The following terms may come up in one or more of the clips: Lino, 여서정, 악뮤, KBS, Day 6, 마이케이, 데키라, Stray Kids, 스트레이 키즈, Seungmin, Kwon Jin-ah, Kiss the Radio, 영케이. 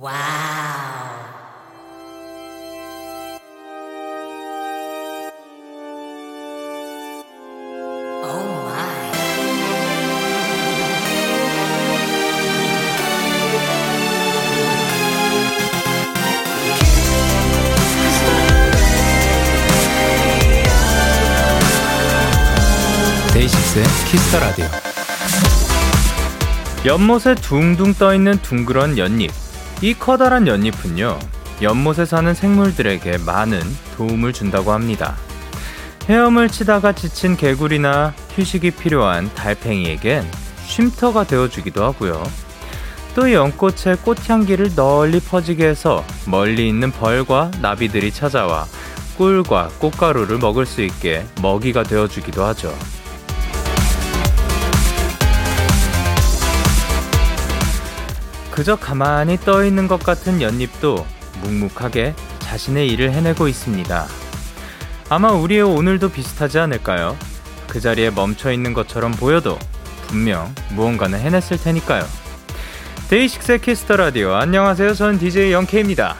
와우. 데이식스의 키스 더 라디오. 연못에 둥둥 떠있는 둥그런 연잎. 이 커다란 연잎은요, 연못에 사는 생물들에게 많은 도움을 준다고 합니다. 헤엄을 치다가 지친 개구리나 휴식이 필요한 달팽이에겐 쉼터가 되어주기도 하고요. 또 연꽃의 꽃향기를 널리 퍼지게 해서 멀리 있는 벌과 나비들이 찾아와 꿀과 꽃가루를 먹을 수 있게 먹이가 되어주기도 하죠. 그저 가만히 떠있는 것 같은 연잎도 묵묵하게 자신의 일을 해내고 있습니다. 아마 우리의 오늘도 비슷하지 않을까요? 그 자리에 멈춰있는 것처럼 보여도 분명 무언가는 해냈을 테니까요. 데이식스의 키스 더 라디오. 안녕하세요. 저는 DJ 영케이입니다.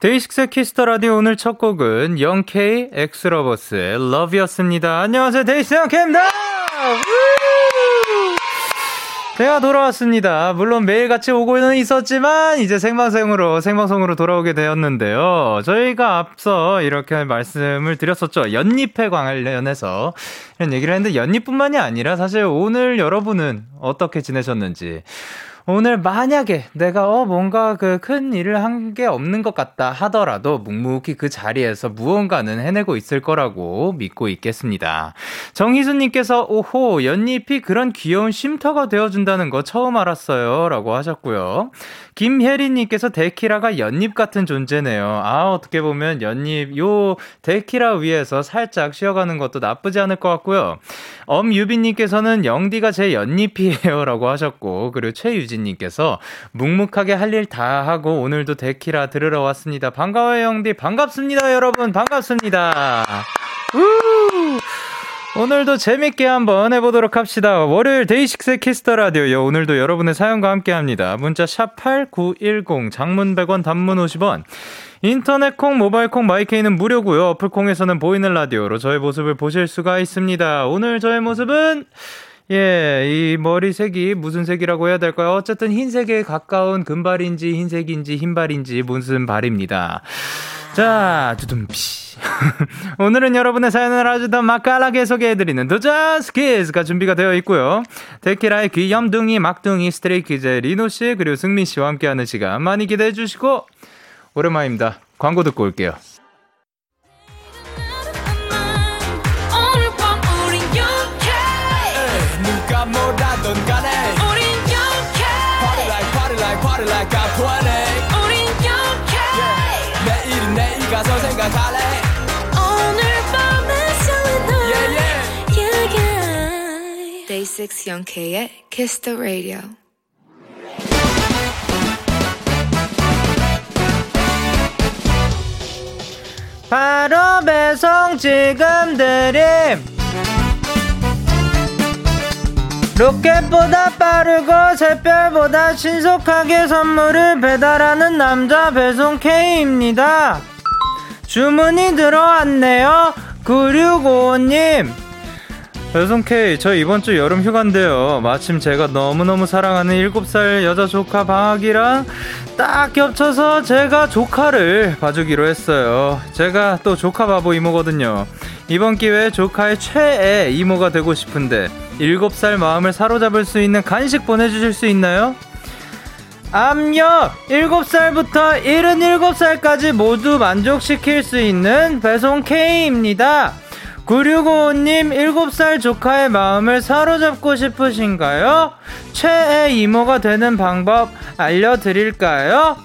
데이식스의 키스 더 라디오 오늘 첫 곡은 영케이 엑스러버스의 러브였습니다. 안녕하세요. 데이식스 영케이입니다. 제가 돌아왔습니다. 물론 매일같이 오고는 있었지만 이제 생방송으로 돌아오게 되었는데요. 저희가 앞서 이렇게 말씀을 드렸었죠. 연잎에 관련해서 이런 얘기를 했는데, 연잎뿐만이 아니라 사실 오늘 여러분은 어떻게 지내셨는지, 오늘 만약에 내가 뭔가 그 큰 일을 한 게 없는 것 같다 하더라도 묵묵히 그 자리에서 무언가는 해내고 있을 거라고 믿고 있겠습니다. 정희수님께서 오호, 연잎이 그런 귀여운 쉼터가 되어준다는 거 처음 알았어요 라고 하셨고요. 김혜리님께서 데키라가 연잎 같은 존재네요. 아, 어떻게 보면 연잎 요 데키라 위에서 살짝 쉬어가는 것도 나쁘지 않을 것 같고요. 엄유빈님께서는 영디가 제 연잎이에요 라고 하셨고, 그리고 최유진 님께서 묵묵하게 할 일 다 하고 오늘도 데키라 들으러 왔습니다. 반가워요 형디. 반갑습니다 여러분. 반갑습니다. 오늘도 재밌게 한번 해보도록 합시다. 월요일 데이식스의 키스 더 라디오. 오늘도 여러분의 사연과 함께합니다. 문자 샵 8910, 장문 100원, 단문 50원. 인터넷 콩, 모바일 콩, 마이케이는 무료고요. 어플 콩에서는 보이는 라디오로 저의 모습을 보실 수가 있습니다. 오늘 저의 모습은 이 머리색이 무슨 색이라고 해야 될까요? 어쨌든 흰색에 가까운 금발인지 흰색인지 흰발인지 무슨 발입니다. 자, 두둠피. 오늘은 여러분의 사연을 아주 더 맛깔나게 소개해드리는 더저스 키즈가 준비가 되어 있고요. 데키라의 귀염둥이, 막둥이, 스트레이 키즈의 리노씨, 그리고 승민씨와 함께하는 시간 많이 기대해주시고, 오랜만입니다. 광고 듣고 올게요. 뭐라던 간에 우린 영케이 Party like party like 가포하네 우린 영케이 내일은 내일 가서 생각할래 오늘 밤에 설레는 yeah. Day 6 영케이의 Kiss the Radio. 바로 배송 지금 드림. 로켓보다 빠르고 새별보다 신속하게 선물을 배달하는 남자, 배송 K입니다. 주문이 들어왔네요. 9655님. 배송 K, 저 이번 주 여름 휴가인데요. 마침 제가 너무너무 사랑하는 7살 여자 조카 방학이랑 딱 겹쳐서 제가 조카를 봐주기로 했어요. 제가 또 조카 바보 이모거든요. 이번 기회에 조카의 최애 이모가 되고 싶은데 7살 마음을 사로잡을 수 있는 간식 보내주실 수 있나요? 암요! 7살부터 77살까지 모두 만족시킬 수 있는 배송 K입니다. 9655님, 7살 조카의 마음을 사로잡고 싶으신가요? 최애 이모가 되는 방법 알려드릴까요?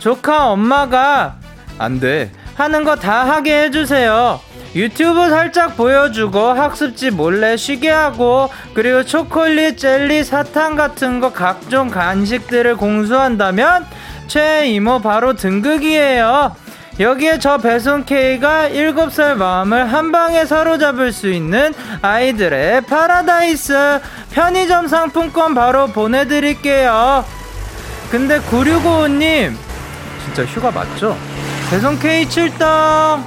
조카 엄마가 안 돼 하는 거 다 하게 해주세요. 유튜브 살짝 보여주고 학습지 몰래 쉬게 하고, 그리고 초콜릿, 젤리, 사탕 같은 거 각종 간식들을 공수한다면 최애 이모 바로 등극이에요. 여기에 저 배송 K가 7살 마음을 한 방에 사로잡을 수 있는 아이들의 파라다이스 편의점 상품권 바로 보내드릴게요. 근데 9655님 진짜 휴가 맞죠? 대성 K7당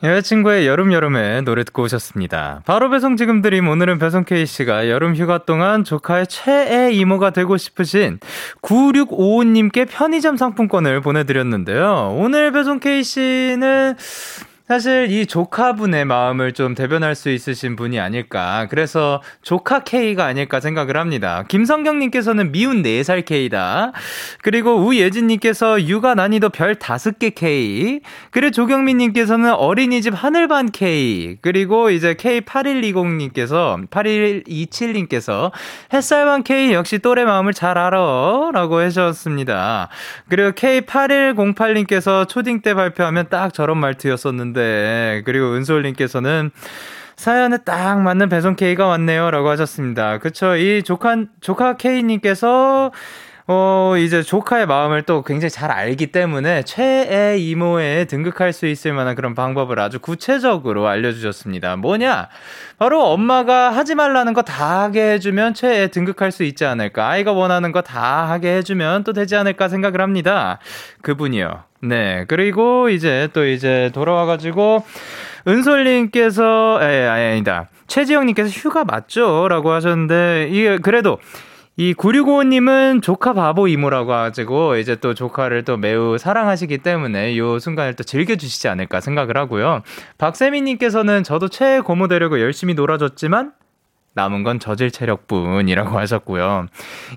여자친구의 여름여름에 노래 듣고 오셨습니다. 바로 배송 지금 드림. 오늘은 배송 K씨가 여름 휴가 동안 조카의 최애 이모가 되고 싶으신 9655님께 편의점 상품권을 보내드렸는데요. 오늘 배송 K씨는 사실 이 조카분의 마음을 좀 대변할 수 있으신 분이 아닐까, 그래서 조카 K가 아닐까 생각을 합니다. 김성경님께서는 미운 4살 K다. 그리고 우예진님께서 육아 난이도 별 5개 K. 그리고 조경민님께서는 어린이집 하늘반 K. 그리고 이제 K8120님께서 8127님께서 햇살반 K 역시 또래 마음을 잘 알아 라고 하셨습니다. 그리고 K8108님께서 초딩 때 발표하면 딱 저런 말투였었는데, 그리고 은솔님께서는 사연에 딱 맞는 배송 K가 왔네요 라고 하셨습니다. 그쵸, 이 조카 K님께서 이제 조카의 마음을 또 굉장히 잘 알기 때문에 최애 이모에 등극할 수 있을 만한 그런 방법을 아주 구체적으로 알려주셨습니다. 뭐냐? 바로 엄마가 하지 말라는 거 다 하게 해주면 최애 등극할 수 있지 않을까, 아이가 원하는 거 다 하게 해주면 또 되지 않을까 생각을 합니다. 그분이요. 네, 그리고 이제 또 이제 돌아와가지고 은솔님께서 아니다 최지영님께서 휴가 맞죠? 라고 하셨는데, 이게 그래도 이 9655님은 조카 바보 이모라고 해가지고 이제 또 조카를 또 매우 사랑하시기 때문에 이 순간을 또 즐겨주시지 않을까 생각을 하고요. 박세민님께서는 저도 최애 고모 되려고 열심히 놀아줬지만 남은 건 저질 체력뿐이라고 하셨고요.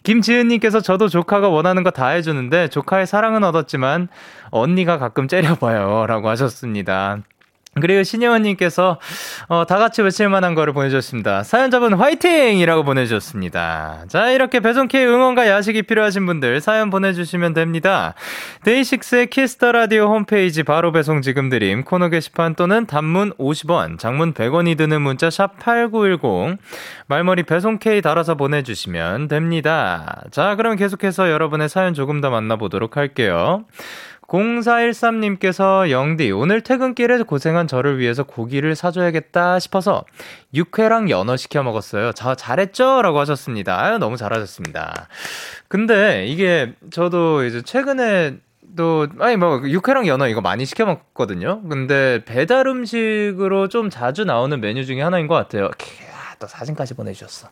김지은님께서 저도 조카가 원하는 거 다 해주는데 조카의 사랑은 얻었지만 언니가 가끔 째려봐요 라고 하셨습니다. 그리고 신혜원님께서 다 같이 외칠만한 거를 보내주셨습니다. 사연자분 화이팅! 이라고 보내주셨습니다. 자, 이렇게 배송K의 응원과 야식이 필요하신 분들 사연 보내주시면 됩니다. 데이식스의 키스 더 라디오 홈페이지 바로 배송 지금 드림 코너 게시판 또는 단문 50원, 장문 100원이 드는 문자 샵 8910 말머리 배송K 달아서 보내주시면 됩니다. 자, 그럼 계속해서 여러분의 사연 조금 더 만나보도록 할게요. 0413님께서 영디, 오늘 퇴근길에서 고생한 저를 위해서 고기를 사줘야겠다 싶어서 육회랑 연어 시켜 먹었어요. 저 잘했죠? 라고 하셨습니다. 아유, 너무 잘하셨습니다. 근데 이게 저도 이제 최근에 또, 육회랑 연어 이거 많이 시켜 먹거든요. 근데 배달 음식으로 좀 자주 나오는 메뉴 중에 하나인 것 같아요. 또 사진까지 보내주셨어.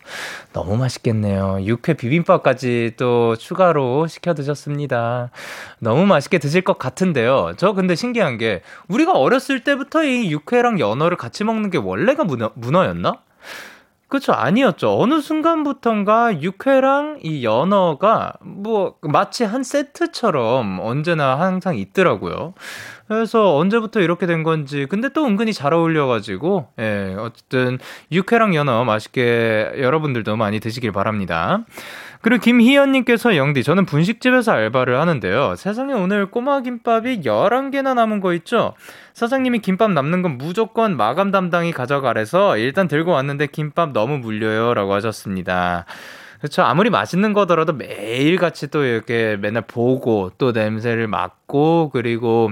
너무 맛있겠네요. 육회 비빔밥까지 또 추가로 시켜 드셨습니다. 너무 맛있게 드실 것 같은데요. 저 근데 신기한 게 우리가 어렸을 때부터 이 육회랑 연어를 같이 먹는 게 원래가 문어였나? 그쵸, 아니었죠. 어느 순간부턴가 육회랑 이 연어가 뭐 마치 한 세트처럼 언제나 항상 있더라고요. 그래서 언제부터 이렇게 된 건지, 근데 또 은근히 잘 어울려가지고, 예, 어쨌든 육회랑 연어 맛있게 여러분들도 많이 드시길 바랍니다. 그리고 김희연님께서 영디, 저는 분식집에서 알바를 하는데요. 세상에 오늘 꼬마 김밥이 11개나 남은 거 있죠? 사장님이 김밥 남는 건 무조건 마감 담당이 가져가래서 일단 들고 왔는데 김밥 너무 물려요 라고 하셨습니다. 그렇죠. 아무리 맛있는 거더라도 매일같이 또 이렇게 맨날 보고 또 냄새를 맡고, 그리고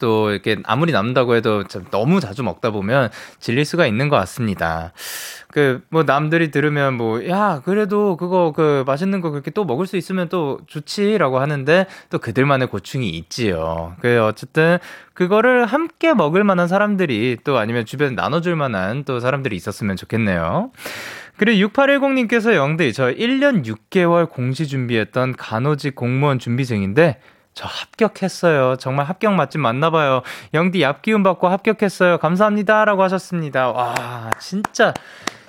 또 이렇게 아무리 남는다고 해도 참 너무 자주 먹다 보면 질릴 수가 있는 것 같습니다. 그 뭐 남들이 들으면 뭐 야 그래도 그거 그 맛있는 거 그렇게 또 먹을 수 있으면 또 좋지라고 하는데 또 그들만의 고충이 있지요. 그 어쨌든 그거를 함께 먹을 만한 사람들이 또 아니면 주변에 나눠줄 만한 또 사람들이 있었으면 좋겠네요. 그리고 6810님께서 영디, 저 1년 6개월 공시 준비했던 간호직 공무원 준비생인데 저 합격했어요. 정말 합격 맛집 맞나봐요. 영디 얍기운 받고 합격했어요. 감사합니다. 라고 하셨습니다. 와, 진짜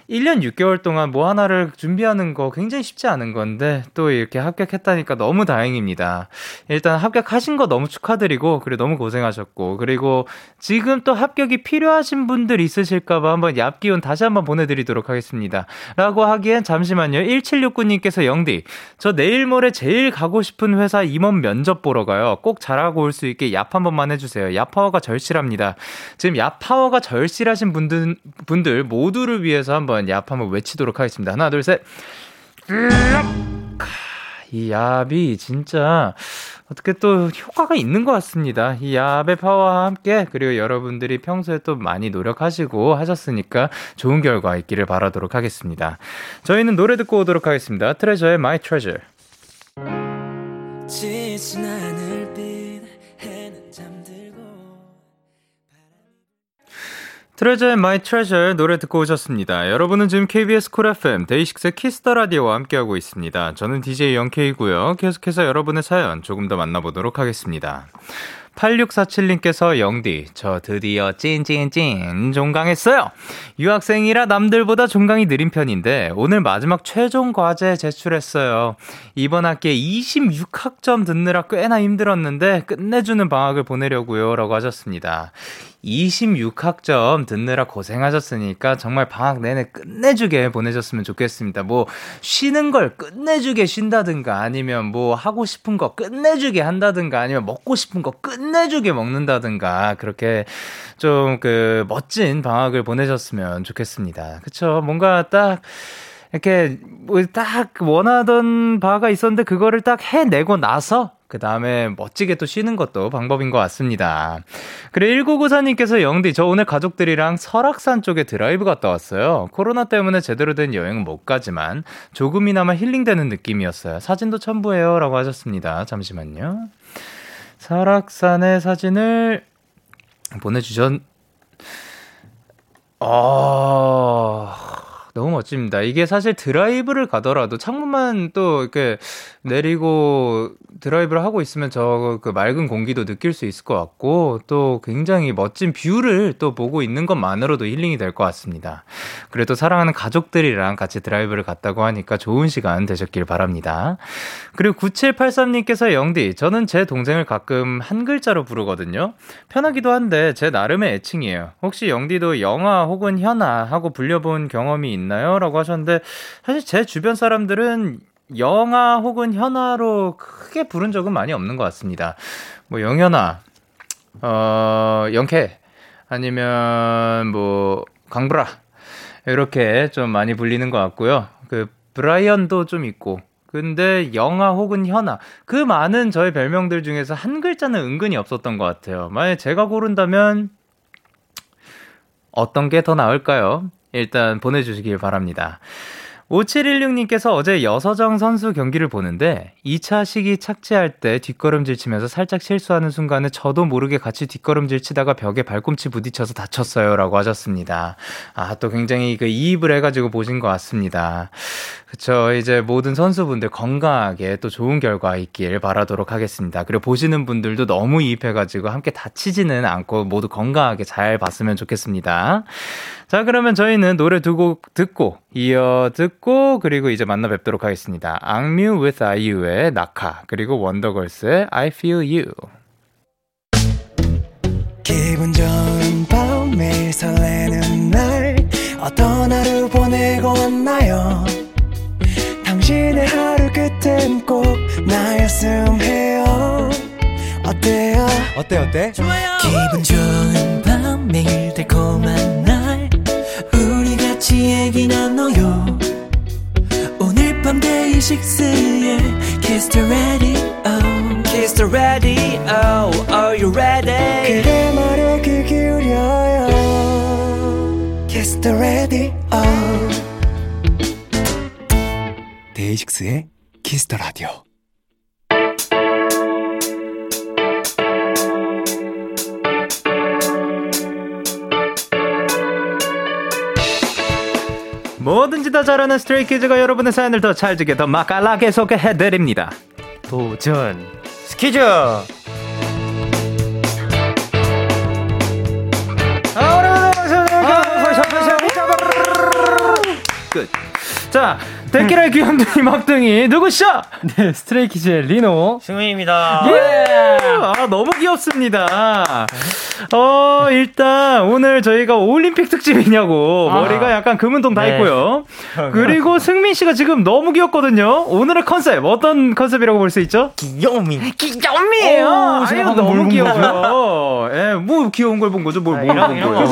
1년 6개월 동안 뭐 하나를 준비하는 거 굉장히 쉽지 않은 건데 또 이렇게 합격했다니까 너무 다행입니다. 일단 합격하신 거 너무 축하드리고, 그리고 너무 고생하셨고, 그리고 지금 또 합격이 필요하신 분들 있으실까봐 한번 얍기운 다시 한번 보내드리도록 하겠습니다. 라고 하기엔 잠시만요. 1769님께서 영디, 저 내일 모레 제일 가고 싶은 회사 임원 면접 보러 가요. 꼭 잘하고 올 수 있게 얍 한 번만 해주세요. 얍파워가 절실합니다. 지금 얍파워가 절실하신 분들 모두를 위해서 한번 얍 한번 외치도록 하겠습니다. 하나, 둘, 셋. 이 얍이 진짜 어떻게 또 효과가 있는 것 같습니다. 이 얍의 파워와 함께 그리고 여러분들이 평소에 또 많이 노력하시고 하셨으니까 좋은 결과 있기를 바라도록 하겠습니다. 저희는 노래 듣고 오도록 하겠습니다. 트레저의 My Treasure. 지친 하늘빛 해는 잠들고 트레저의 My Treasure 노래 듣고 오셨습니다. 여러분은 지금 KBS 쿨 FM 데이식스의 키스 더 라디오와 함께하고 있습니다. 저는 DJ 영케이고요. 계속해서 여러분의 사연 조금 더 만나보도록 하겠습니다. 8647님께서 영디, 저 드디어 찐찐찐 종강했어요. 유학생이라 남들보다 종강이 느린 편인데 오늘 마지막 최종 과제 제출했어요. 이번 학기에 26학점 듣느라 꽤나 힘들었는데 끝내주는 방학을 보내려고요 라고 하셨습니다. 26학점 듣느라 고생하셨으니까 정말 방학 내내 끝내주게 보내셨으면 좋겠습니다. 뭐 쉬는 걸 끝내주게 쉰다든가 아니면 뭐 하고 싶은 거 끝내주게 한다든가 아니면 먹고 싶은 거 끝내주게 먹는다든가 그렇게 좀 그 멋진 방학을 보내셨으면 좋겠습니다. 그쵸? 뭔가 딱 이렇게 뭐 딱 원하던 바가 있었는데 그거를 딱 해내고 나서 그 다음에 멋지게 또 쉬는 것도 방법인 것 같습니다. 그리고 1994님께서 영디, 저 오늘 가족들이랑 설악산 쪽에 드라이브 갔다 왔어요. 코로나 때문에 제대로 된 여행은 못 가지만 조금이나마 힐링되는 느낌이었어요. 사진도 첨부해요 라고 하셨습니다. 잠시만요. 설악산의 사진을 너무 멋집니다. 이게 사실 드라이브를 가더라도 창문만 또 이렇게 내리고 드라이브를 하고 있으면 저 그 맑은 공기도 느낄 수 있을 것 같고 또 굉장히 멋진 뷰를 또 보고 있는 것만으로도 힐링이 될 것 같습니다. 그래도 사랑하는 가족들이랑 같이 드라이브를 갔다고 하니까 좋은 시간 되셨길 바랍니다. 그리고 9783님께서 영디, 저는 제 동생을 가끔 한 글자로 부르거든요. 편하기도 한데 제 나름의 애칭이에요. 혹시 영디도 영아 혹은 현아 하고 불려본 경험이 있나요? 라고 하셨는데 사실 제 주변 사람들은 영아 혹은 현아로 크게 부른 적은 많이 없는 것 같습니다. 뭐 영현아, 영케 아니면 뭐 강브라 이렇게 좀 많이 불리는 것 같고요. 그 브라이언도 좀 있고 근데 영아 혹은 현아 그 많은 저의 별명들 중에서 한 글자는 은근히 없었던 것 같아요. 만약에 제가 고른다면 어떤 게 더 나을까요? 일단 보내주시길 바랍니다. 5716님께서 어제 여서정 선수 경기를 보는데 2차 시기 착지할 때 뒷걸음질 치면서 살짝 실수하는 순간에 저도 모르게 같이 뒷걸음질 치다가 벽에 발꿈치 부딪혀서 다쳤어요 라고 하셨습니다. 아, 또 굉장히 그 이입을 해가지고 보신 것 같습니다. 그쵸, 이제 모든 선수분들 건강하게 또 좋은 결과 있길 바라도록 하겠습니다. 그리고 보시는 분들도 너무 이입해가지고 함께 다치지는 않고 모두 건강하게 잘 봤으면 좋겠습니다. 자, 그러면 저희는 노래 두 곡 듣고 이어 듣고 그리고 이제 만나 뵙도록 하겠습니다. 악뮤 with 아이유의 낙하 그리고 원더걸스의 I Feel You. 기분 좋은 밤 매일 설레는 날 어떤 하루 보내고 왔나요? 당신의 하루 끝엔 꼭 나였음 해요. 어때요? 어때 어때? 좋아요. 기분 좋은 밤 매일 달콤한 날 우리 같이 얘기 나눠요. 오늘 밤 Day 6의 Kiss the Radio. Kiss the Radio. Are you ready? 그대 말에 귀 기울여요. Kiss the Radio. 데이식스의 키스 더 라디오. 뭐든지 다 잘하는 스트레이 키즈가 여러분의 사연을 더 찰지게 더 맛깔나게 소개해드립니다. 도전 스키즈. 끝. 자, 데키라의 귀염둥이 막둥이 누구셔? 네, 스트레이키즈의 리노 승민입니다. 예! 아, 너무 귀엽습니다. 일단 오늘 저희가 올림픽 특집이냐고 머리가 약간 금은동 다 있고요. 그리고 승민 씨가 지금 너무 귀엽거든요. 오늘의 컨셉 어떤 컨셉이라고 볼 수 있죠? 귀여움이에요. 아유, 너무 귀여워요. 예, 뭐 귀여운 걸 본 거죠? 뭘 모르는 거예요?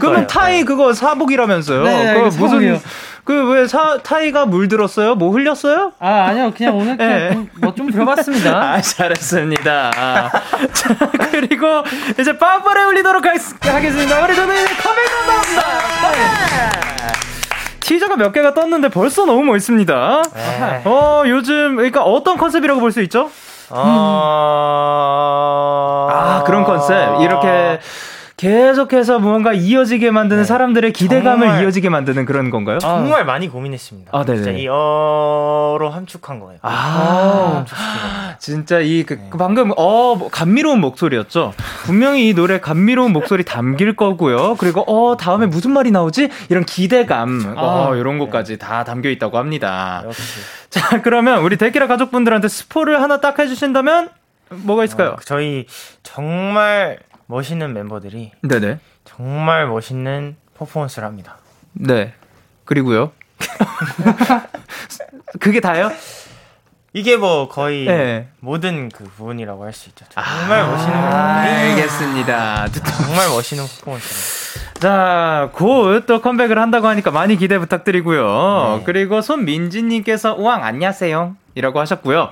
그러면 타이 그거 사복이라면서요? 네, 그거 무슨 그 왜 타이가 물들었어요? 뭐 흘렸어요? 아, 아니요. 그냥 오늘 그냥 뭐 좀 들어봤습니다. 아, 잘했습니다. 아. 자, 그리고 이제 빰빠레 올리도록 하겠습니다. 우리 저는 이제 컴백 감사합니다. 티저가 몇 개가 떴는데 벌써 너무 멋있습니다. 요즘 그러니까 어떤 컨셉이라고 볼 수 있죠? 아, 그런 컨셉. 이렇게 계속해서 무언가 이어지게 만드는 사람들의 기대감을 정말, 이어지게 만드는 그런 건가요? 정말 많이 고민했습니다. 아, 진짜 이 어로 함축한 거예요. 아, 진짜 이 방금 감미로운 목소리였죠. 분명히 이 노래 감미로운 목소리 담길 거고요. 그리고 다음에 무슨 말이 나오지? 이런 기대감, 이런 것까지 다 담겨 있다고 합니다. 역시. 자, 그러면 우리 데키라 가족분들한테 스포를 하나 딱 해주신다면 뭐가 있을까요? 저희 정말 멋있는 멤버들이 네네. 정말 멋있는 퍼포먼스를 합니다. 네. 그리고요. 그게 다예요? 이게 뭐 거의 네. 모든 그 부분이라고 할 수 있죠. 정말 멋있는 알겠습니다. 정말 멋있는 퍼포먼스. 자, 곧 또 컴백을 한다고 하니까 많이 기대 부탁드리고요. 네. 그리고 손민지님께서 우왕 안녕하세요 이라고 하셨고요.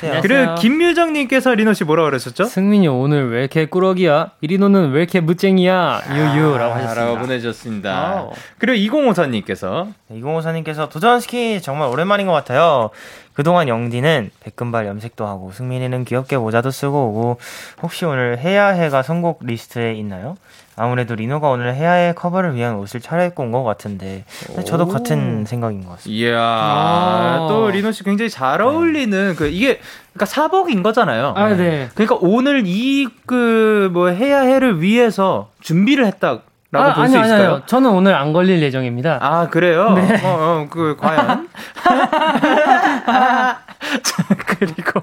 안녕하세요. 그리고 김유정님께서 리노 씨 뭐라고 그러셨죠? 승민이 오늘 왜 이렇게 꾸러기야? 이리노는 왜 이렇게 무쟁이야? 유유라고 하셨습니다. 보내주셨습니다. 아오. 그리고 2054님께서 2054님께서 도전 스키 정말 오랜만인 것 같아요. 그동안 영디는 백금발 염색도 하고 승민이는 귀엽게 모자도 쓰고 오고 혹시 오늘 해야 해가 선곡 리스트에 있나요? 아무래도 리노가 오늘 해야의 커버를 위한 옷을 차려입고 온 것 같은데 저도 같은 생각인 것 같습니다. 이야, 또 리노 씨 굉장히 잘 어울리는 그 이게 그러니까 사복인 거잖아요. 아, 네. 그러니까 오늘 이 그 뭐 해야 해를 위해서 준비를 했다라고 볼 수 있을까요? 아니요. 저는 오늘 안 걸릴 예정입니다. 아, 그래요? 네. 그 과연. 자, 그리고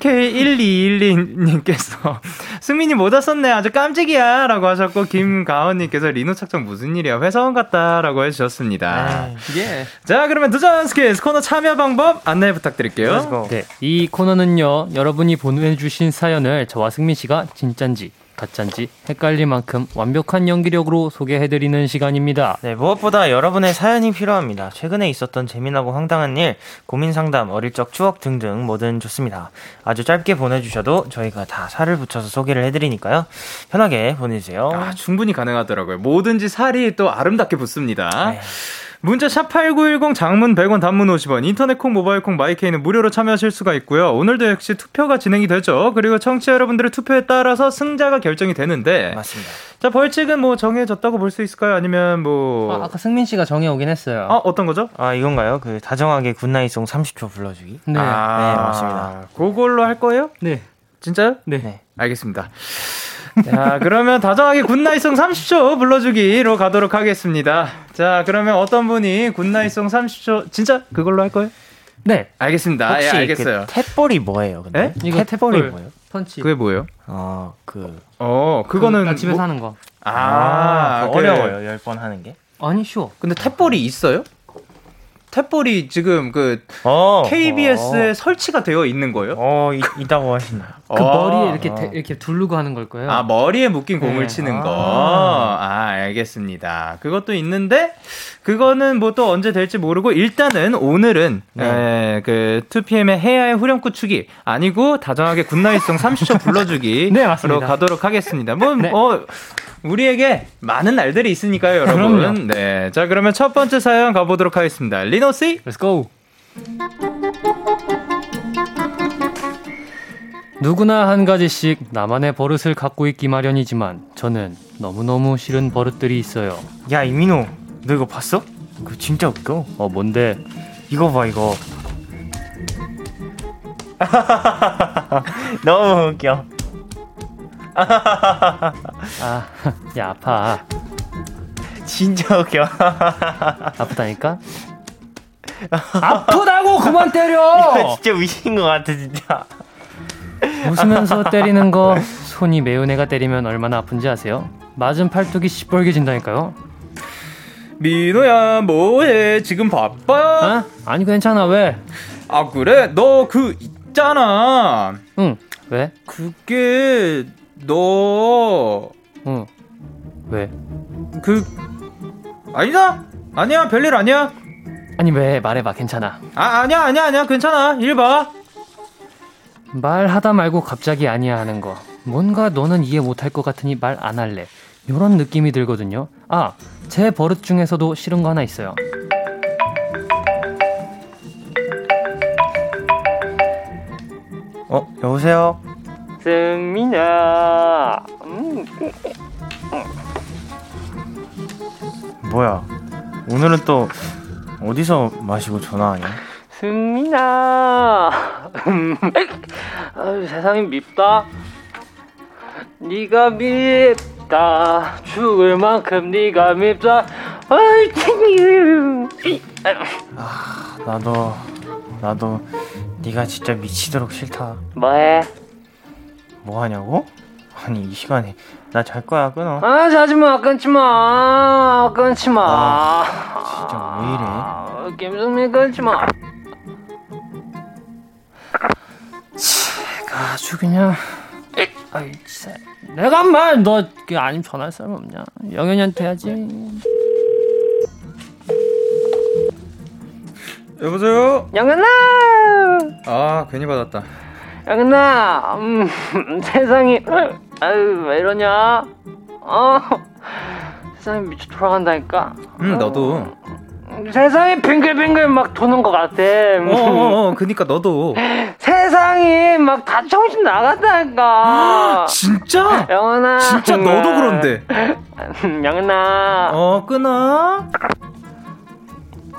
K1212님께서 승민이 모자 썼네 아주 깜찍이야 라고 하셨고 김가은님께서 리노 착장 무슨 일이야 회사원 같다 라고 해주셨습니다. 예. 자, 그러면 도전 스케이트 코너 참여 방법 안내 부탁드릴게요. 네, 이 코너는요 여러분이 보내주신 사연을 저와 승민씨가 진짠지 가짠지 헷갈릴 만큼 완벽한 연기력으로 소개해드리는 시간입니다. 네, 무엇보다 여러분의 사연이 필요합니다. 최근에 있었던 재미나고 황당한 일, 고민 상담, 어릴 적 추억 등등 뭐든 좋습니다. 아주 짧게 보내주셔도 저희가 다 살을 붙여서 소개를 해드리니까요. 편하게 보내주세요. 아, 충분히 가능하더라고요. 뭐든지 살이 또 아름답게 붙습니다. 에이. 문자 샵8910 장문 100원 단문 50원 인터넷 콩 모바일 콩 마이케이는 무료로 참여하실 수가 있고요. 오늘도 역시 투표가 진행이 되죠. 그리고 청취자 여러분들의 투표에 따라서 승자가 결정이 되는데 맞습니다. 자, 벌칙은 뭐 정해졌다고 볼 수 있을까요? 아니면 뭐 아까 승민 씨가 정해오긴 했어요. 아, 어떤 거죠? 아, 이건가요? 그 다정하게 굿나잇송 30초 불러주기. 네, 네 맞습니다. 그걸로 할 거예요? 네. 진짜요? 네. 알겠습니다. 자, 그러면 다정하게 굿나잇송 30초 불러주기로 가도록 하겠습니다. 자, 그러면 어떤 분이 굿나잇송 30초 진짜 그걸로 할 거예요? 네, 알겠습니다. 혹시 예, 알겠어요. 그 탭볼이 뭐예요? 근데 네? 이거 탭볼이 뭐예요? 펀치. 그게 뭐예요? 그거는 나 집에서 하는 거. 어려워요. 10번 하는 게? 아니, 쉬워. 근데 탭볼이 있어요? 탭볼이 지금 그 KBS에 설치가 되어 있는 거예요? 있다고 하시나요? 그 머리에 이렇게 이렇게 두르고 하는 걸 거예요. 아, 머리에 묶인 공을 치는 거. 알겠습니다. 그것도 있는데 그거는 뭐 또 언제 될지 모르고 일단은 오늘은 그 2PM의 해야의 후렴구 추기 아니고 다정하게 굿나잇송 30초 불러주기로 네, 가도록 하겠습니다. 뭐 네. 우리에게 많은 날들이 있으니까요, 여러분. 네, 자, 그러면 첫 번째 사연 가보도록 하겠습니다. 리노 씨, let's go. 누구나 한 가지씩 나만의 버릇을 갖고 있기 마련이지만 저는 너무너무 싫은 버릇들이 있어요. 야, 이민호, 너 이거 봤어? 그거 진짜 웃겨. 뭔데? 이거 봐, 이거. 너무 웃겨. 아, 야, 아파. 진짜 웃겨. 아프다니까? 아프다고 그만 때려! 이거 진짜 미친 것 같아, 진짜. 웃으면서 때리는 거, 손이 매운 애가 때리면 얼마나 아픈지 아세요? 맞은 팔뚝이 시뻘게 진다니까요? 민호야, 뭐해? 지금 바빠? 어? 아니, 괜찮아, 왜? 아, 그래? 너 그 있잖아. 응, 왜? 그게... 너 왜? 아니다. 아니야, 별일 아니야. 아니 왜 말해봐 괜찮아. 아니야 괜찮아 일 봐. 말하다 말고 갑자기 아니야 하는 거 뭔가 너는 이해 못할 것 같으니 말 안 할래 요런 느낌이 들거든요. 아, 제 버릇 중에서도 싫은 거 하나 있어요. 여보세요? 승민아. 뭐야 오늘은 또 어디서 마시고 전화하냐? 승민아. 아유, 세상이 밉다. 네가 밉다. 죽을 만큼 네가 밉다. 아, 나도 네가 진짜 미치도록 싫다. 뭐해? 뭐하냐고? 아니 이 시간에 나 잘 거야. 끊어. 아 자지마. 끊지마. 아, 진짜 왜 이래. 김승민 끊지마. 제가 아주 그냥 아이 진짜 내가 한 말 너 그게 아니면 전화할 사람 없냐? 영현이한테 해야지. 여보세요? 영현아. 아 괜히 받았다. 영현아. 세상이 아유 왜 이러냐? 세상이 미쳐 돌아간다니까. 너도. 세상이 빙글빙글 막 도는 것 같아. 그니까 너도. 세상이 막 다 정신 나갔다니까. 진짜? 영은아. 진짜 너도 그런데. 영은아. 끊어.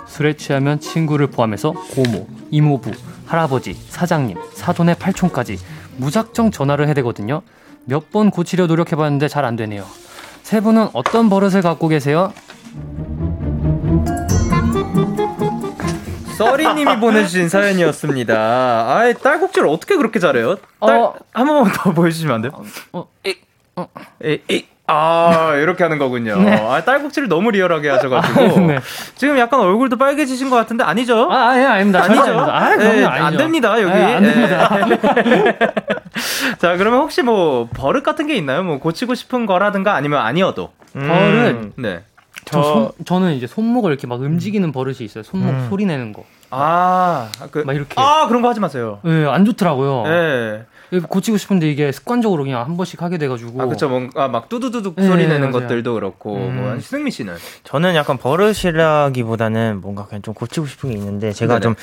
술에 취하면 친구를 포함해서 고모, 이모부, 할아버지, 사장님, 사돈의 팔촌까지 무작정 전화를 해대거든요. 몇 번 고치려 노력해봤는데 잘 안 되네요. 세 분은 어떤 버릇을 갖고 계세요? 써리님이 보내주신 사연이었습니다. 아이 딸꾹질 어떻게 그렇게 잘해요? 한 번만 더 보여주시면 안 돼요? 아 이렇게 하는 거군요. 네. 아, 딸꾹질을 너무 리얼하게 하셔가지고 네. 지금 약간 얼굴도 빨개지신 것 같은데 아니죠? 아 예, 아닙니다. 아니죠? 아, 네, 아니죠. 안 됩니다 여기. 아, 안 됩니다. 자 그러면 혹시 뭐 버릇 같은 게 있나요? 뭐 고치고 싶은 거라든가 아니면 아니어도 버릇. 네. 저는 이제 손목을 이렇게 막 움직이는 버릇이 있어요. 손목 소리 내는 거. 아, 막 이렇게. 아, 그런 거 하지 마세요. 예, 안 좋더라고요. 예. 고치고 싶은데 이게 습관적으로 그냥 한 번씩 하게 돼가지고. 아, 그쵸. 뭔가 막 뚜두두둑 소리 내는 맞아요. 것들도 그렇고. 뭐, 승민 씨는? 저는 약간 버릇이라기보다는 뭔가 그냥 좀 고치고 싶은 게 있는데 제가 좀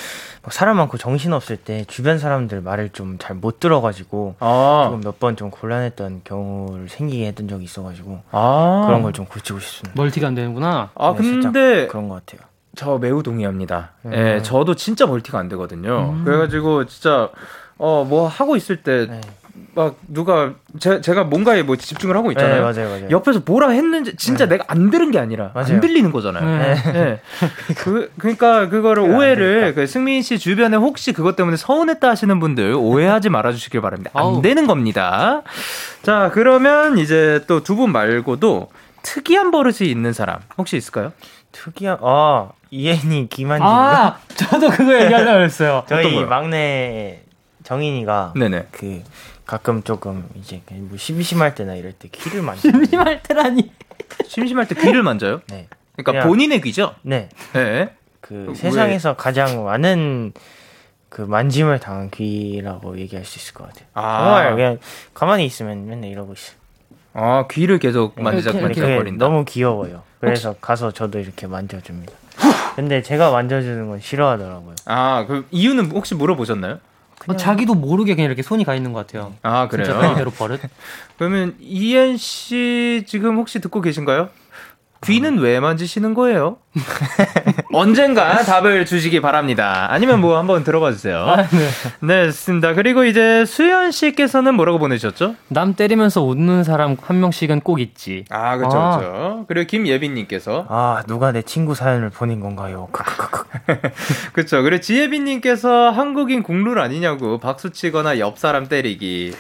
막 사람 많고 정신 없을 때 주변 사람들 말을 좀 잘 못 들어가지고 조금 몇 번 좀 곤란했던 경우를 생기게 했던 적이 있어가지고 그런 걸 좀 고치고 싶습니다. 멀티가 안 되는구나. 아, 근데 그런 것 같아요. 저 매우 동의합니다. 예, 저도 진짜 멀티가 안 되거든요. 그래가지고 진짜 뭐 하고 있을 때 막 누가 제가 뭔가에 뭐 집중을 하고 있잖아요. 네, 맞아요. 옆에서 뭐라 했는지 진짜 내가 안 들은 게 아니라 맞아요. 안 들리는 거잖아요. 네. 그러니까 그거를 오해를 승민 씨 주변에 혹시 그것 때문에 서운했다 하시는 분들 오해하지 말아주시길 바랍니다. 안 되는 겁니다. 자 그러면 이제 또 두 분 말고도 특이한 버릇이 있는 사람 혹시 있을까요? 특이한 이엔이 김한진인가? 저도 그거 얘기하려고 했어요. 저희 막내 정인이가 네네. 그 가끔 조금 이제 뭐 심심할 때나 이럴 때 귀를 만져. 심심할 때라니. 심심할 때 귀를 만져요? 네. 그러니까 본인의 귀죠? 네. 네. 그 세상에서 가장 많은 그 만짐을 당한 귀라고 얘기할 수 있을 것 같아요. 정말 그냥 가만히 있으면 맨날 이러고 있어. 아 귀를 계속 만지작거린다. 너무 귀여워요. 그래서 가서 저도 이렇게 만져줍니다. 근데 제가 만져주는 건 싫어하더라고요. 아 그 이유는 혹시 물어보셨나요? 그냥... 자기도 모르게 그냥 이렇게 손이 가 있는 것 같아요. 아 그래요? 진짜 팬대로 버릇. 그러면 이엔 씨 지금 혹시 듣고 계신가요? 귀는 왜 만지시는 거예요? 언젠가 답을 주시기 바랍니다. 아니면 뭐 한번 들어봐 주세요. 아, 네. 네, 좋습니다. 그리고 이제 수현 씨께서는 뭐라고 보내주셨죠? 남 때리면서 웃는 사람 한 명씩은 꼭 있지. 아, 그렇죠, 그렇죠. 그리고 김예빈님께서 누가 내 친구 사연을 보낸 건가요? 그렇죠. 그리고 지예빈님께서 한국인 국룰 아니냐고 박수 치거나 옆 사람 때리기.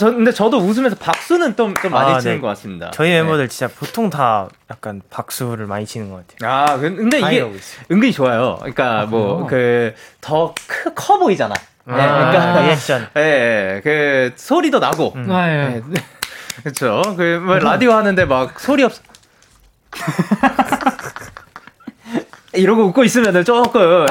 근데 저도 웃으면서 박수는 좀 많이 치는 네. 것 같습니다. 저희 멤버들 진짜 보통 다 약간 박수를 많이 치는 것 같아요. 아, 근데 이게 은근히 좋아요. 그러니까 뭐 그 더 커 보이잖아. 네, 그러니까 리액션. 예, 그 소리도 나고. 그렇죠. 그 뭐 라디오 하는데 막 소리 없어. 이러고 웃고 있으면 조금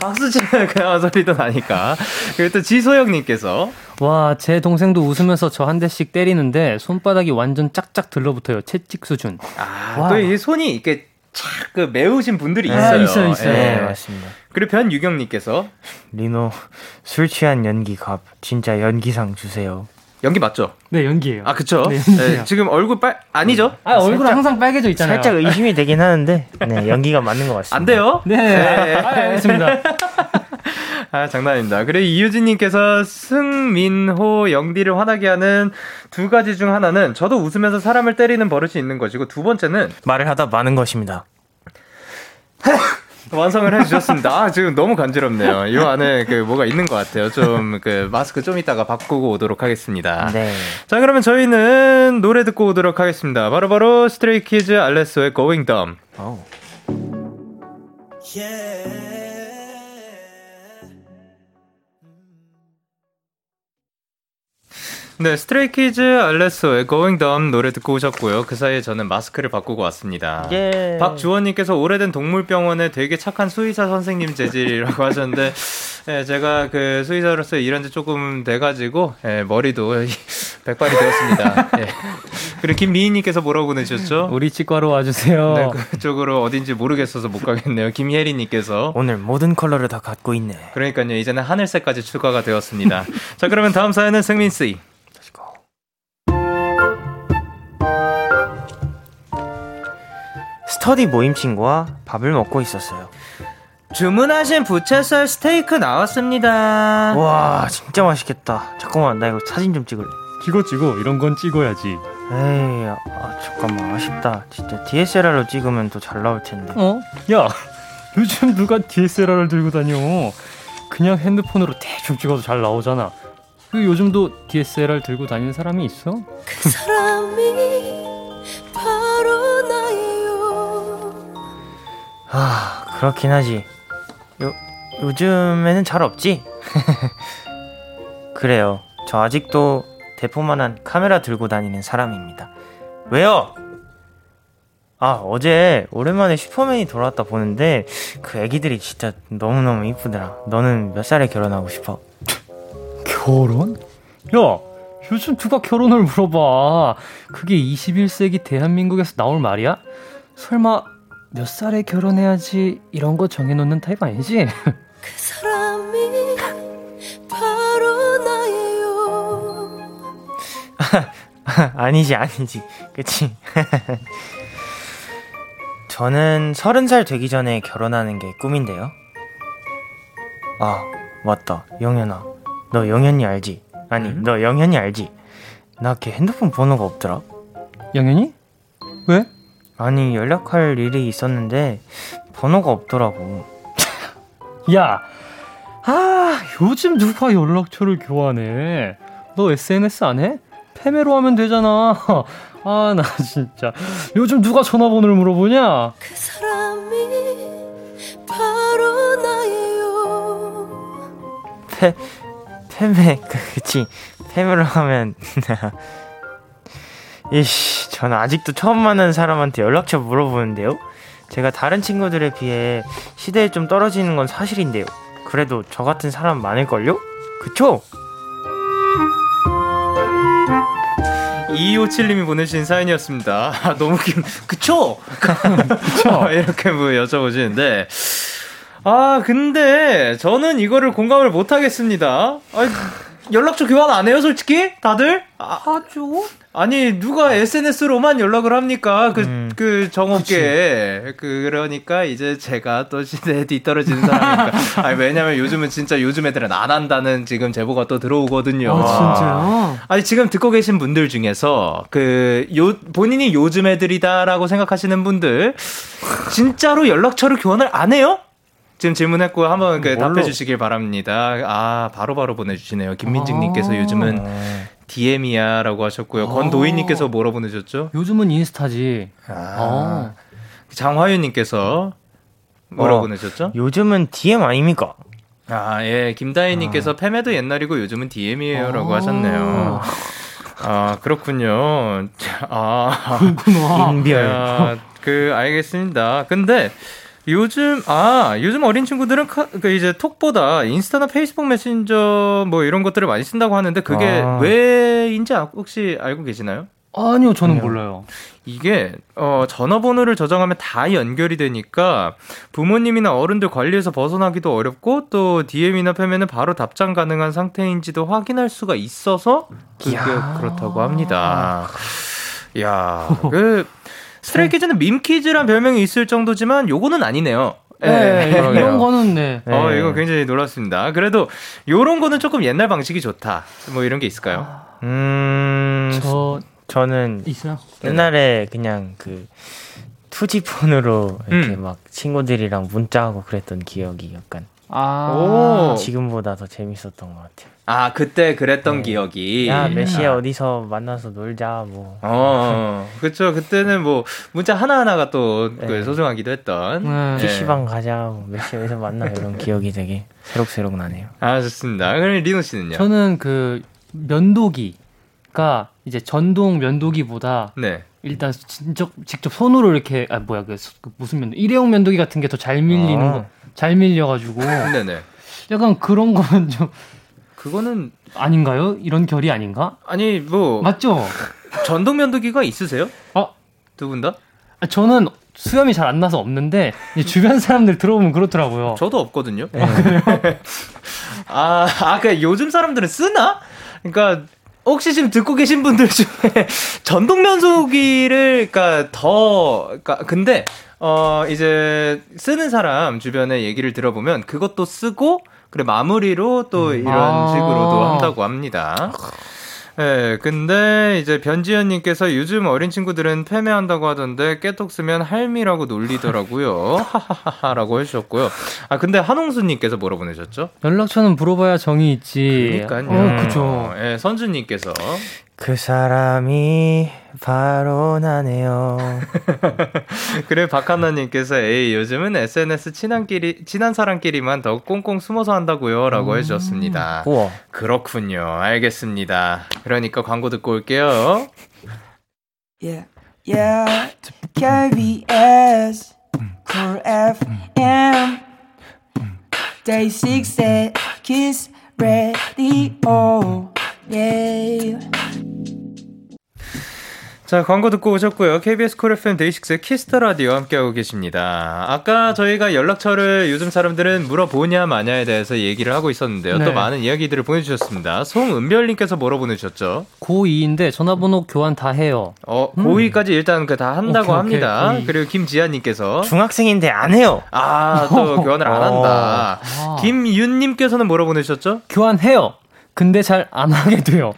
박수치는 그나마 소리도 나니까. 그리고 또 지소영님께서 와, 제 동생도 웃으면서 저 한 대씩 때리는데 손바닥이 완전 짝짝 들러붙어요. 채찍 수준. 아, 또 이게 손이 이렇게 착 그 매우신 분들이 있어요. 있어요. 네, 맞습니다. 그리고 변유경님께서 리노 술 취한 연기 갑 진짜 연기상 주세요. 연기 맞죠? 네, 연기예요. 아, 그쵸? 네, 네, 지금 얼굴 아니죠? 아, 얼굴 항상 빨개져 있잖아요. 살짝 의심이 되긴 하는데, 네, 연기가 맞는 것 같습니다. 안 돼요? 네, 네. 아, 알겠습니다. 아, 장난입니다. 그리고 이유진님께서 승민호 영디를 화나게 하는 두 가지 중 하나는 저도 웃으면서 사람을 때리는 버릇이 있는 것이고, 두 번째는 말을 하다 마는 것입니다. 완성을 해주셨습니다. 아, 지금 너무 간지럽네요. 이 안에 그 뭐가 있는 것 같아요. 좀 그 마스크 좀 이따가 바꾸고 오도록 하겠습니다. 네. 자, 그러면 저희는 노래 듣고 오도록 하겠습니다. 바로바로 스트레이 키즈 알레소의 Going Dumb. Oh. Yeah. 네, 스트레이 키즈 알레소의 Going Dumb 노래 듣고 오셨고요. 그 사이에 저는 마스크를 바꾸고 왔습니다. 예. 박주원님께서 오래된 동물병원에 되게 착한 수의사 선생님 재질이라고 하셨는데, 예, 제가 그 수의사로서 일한 지 조금 돼가지고, 예, 머리도 백발이 되었습니다. 예. 그리고 김미희님께서 뭐라고 보내주셨죠? 우리 치과로 와주세요. 네, 그쪽으로 어딘지 모르겠어서 못 가겠네요. 김혜리님께서 오늘 모든 컬러를 다 갖고 있네. 그러니까요, 이제는 하늘색까지 추가가 되었습니다. 자, 그러면 다음 사연은 승민씨. 스터디 모임 친구와 밥을 먹고 있었어요. 주문하신 부채살 스테이크 나왔습니다. 와, 진짜 맛있겠다. 잠깐만, 나 이거 사진 좀 찍을래. 찍어 이런 건 찍어야지. 에이, 아, 잠깐만, 아쉽다. 진짜 DSLR로 찍으면 더 잘 나올 텐데. 어? 야, 요즘 누가 DSLR을 들고 다녀. 그냥 핸드폰으로 대충 찍어도 잘 나오잖아. 그 요즘도 DSLR 들고 다니는 사람이 있어? 그 사람이 바로 나예요. 아, 그렇긴 하지. 요즘에는 잘 없지? 그래요, 저 아직도 대포만한 카메라 들고 다니는 사람입니다. 왜요? 아, 어제 오랜만에 슈퍼맨이 돌아왔다 보는데 그 애기들이 진짜 너무너무 이쁘더라. 너는 몇 살에 결혼하고 싶어? 결혼? 야, 요즘 누가 결혼을 물어봐. 그게 21세기 대한민국에서 나올 말이야? 설마 몇 살에 결혼해야지 이런 거 정해놓는 타입 아니지? 그 사람이 바로 나예요. 아니지 그치? 저는 30살 되기 전에 결혼하는 게 꿈인데요. 아, 맞다, 영현아. 너 영현이 알지? 아니, 너 영현이 알지? 나 걔 핸드폰 번호가 없더라. 영현이? 왜? 아니, 연락할 일이 있었는데 번호가 없더라고. 야, 아, 요즘 누가 연락처를 교환해? 너 SNS 안 해? 페메로 하면 되잖아. 아, 나 진짜 요즘 누가 전화번호를 물어보냐? 그 사람이 바로 나예요. 페메, 그치, 페메로 하면. 이씨, 전 아직도 처음 만난 사람한테 연락처 물어보는데요. 제가 다른 친구들에 비해 시대에 좀 떨어지는 건 사실인데요. 그래도 저 같은 사람 많을걸요? 그쵸? 2257님이 보내신 사연이었습니다. 아, 너무 그쵸? 그쵸? 이렇게 뭐 여쭤보시는데, 아, 근데 저는 이거를 공감을 못 하겠습니다. 아니, 연락처 교환 안 해요, 솔직히? 다들? 아, 하죠. 아니, 누가 SNS로만 연락을 합니까? 그 정업계. 그러니까 이제 제가 또 시대에 뒤떨어지는 사람이니까. 아니, 왜냐면 요즘은 진짜 요즘 애들은 안 한다는 지금 제보가 또 들어오거든요. 아, 진짜요? 아니, 지금 듣고 계신 분들 중에서 본인이 요즘 애들이다라고 생각하시는 분들, 진짜로 연락처를 교환을 안 해요? 지금 질문했고 한번 답해 주시길 바랍니다. 아, 바로바로 보내주시네요. 김민직님께서 요즘은 DM이야 라고 하셨고요. 권도희님께서 뭐라 보내셨죠? 요즘은 인스타지. 장화유님께서 뭐라 보내셨죠? 요즘은 DM 아닙니까? 아, 예. 김다희님께서 페메도 옛날이고 요즘은 DM이에요 라고 하셨네요. 아, 그렇군요. 아, 그렇구나. 인별. 아, 알겠습니다. 근데 요즘 어린 친구들은 이제 톡보다 인스타나 페이스북 메신저 뭐 이런 것들을 많이 쓴다고 하는데 그게 왜인지 혹시 알고 계시나요? 아니요, 저는 몰라요. 이게 전화번호를 저장하면 다 연결이 되니까 부모님이나 어른들 관리에서 벗어나기도 어렵고 또 DM이나 팸에는 바로 답장 가능한 상태인지도 확인할 수가 있어서 그게 그렇다고 합니다. 이야, 그 스트레이 키즈는 밈키즈란 별명이 있을 정도지만 요거는 아니네요. 네, 네, 이런 거는 이거 굉장히 놀랐습니다. 그래도 요런 거는 조금 옛날 방식이 좋다. 뭐 이런 게 있을까요? 저는 있어? 옛날에 그냥 그 투지폰으로 이렇게 막 친구들이랑 문자하고 그랬던 기억이 약간 지금보다 더 재밌었던 것 같아요. 아, 그때 그랬던 기억이. 야, 몇 시에 어디서 만나서 놀자 뭐. 그렇죠. 그때는 뭐 문자 하나하나가 또 소중하기도 했던. PC방 가자, 뭐 몇 시에 어디서 만나 이런 기억이 되게 새록새록 나네요. 아, 좋습니다. 그럼 리노 씨는요? 저는 그 면도기가 이제 전동 면도기보다 일단 직접 손으로 이렇게 무슨 면도기 일회용 면도기 같은 게 더 잘 밀리는 거, 잘 밀려가지고 약간 그런 거는 좀 그거는 아닌가요? 이런 결이 아닌가? 아니 뭐 맞죠? 전동 면도기가 있으세요? 두 분 다? 저는 수염이 잘 안 나서 없는데 주변 사람들 들어보면 그렇더라고요. 저도 없거든요. 그러니까 요즘 사람들은 쓰나? 그러니까 혹시 지금 듣고 계신 분들 중에 전동 면도기를 근데 이제 쓰는 사람 주변에 얘기를 들어보면 그것도 쓰고 그래 마무리로 또 이런 식으로도 한다고 합니다. 네, 근데 이제 변지현님께서 요즘 어린 친구들은 패매한다고 하던데 깨톡 쓰면 할미라고 놀리더라고요. 하하하라고 해주셨고요. 근데 한홍수님께서 뭐라 보내셨죠? 연락처는 물어봐야 정이 있지. 그러니까요. 그죠. 네, 선주님께서 그 사람이 바로 나네요. 그래, 박하나님께서 요즘은 SNS 친한 사람끼리만 더 꽁꽁 숨어서 한다고요 라고 해주셨습니다. 우와. 그렇군요. 알겠습니다. 그러니까 광고 듣고 올게요. Yeah. KBS Cool FM Day 6의 Kiss Radio. Yeah. 자, 광고 듣고 오셨고요. KBS 콜 FM 데이식스의 키스 더 라디오 함께하고 계십니다. 아까 저희가 연락처를 요즘 사람들은 물어보냐 마냐에 대해서 얘기를 하고 있었는데요. 또 많은 이야기들을 보내주셨습니다. 송은별님께서 뭐라 보내주셨죠? 고2인데 전화번호 교환 다 해요. 고2까지 일단 다 한다고 합니다. 그리고 김지아님께서 중학생인데 안 해요. 또 교환을 안 한다. 김윤님께서는 뭐라 보내주셨죠? 교환해요. 근데 잘 안 하게 돼요.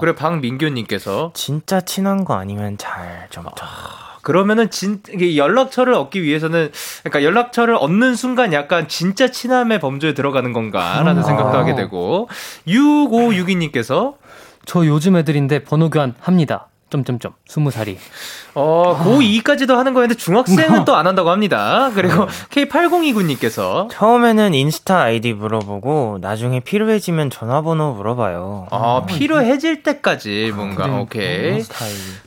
그래, 박민규님께서 진짜 친한 거 아니면 잘 점점. 그러면은 연락처를 얻기 위해서는 그러니까 연락처를 얻는 순간 약간 진짜 친함의 범주에 들어가는 건가라는 생각도 하게 되고 6562님께서 저 요즘 애들인데 번호 교환 합니다. 점점점 20살이. 고2까지도 하는 거였는데 중학생은 또 안 한다고 합니다. 그리고 K8029님께서 처음에는 인스타 아이디 물어보고 나중에 필요해지면 전화번호 물어봐요. 필요해질 때까지 뭔가 그래, 오케이.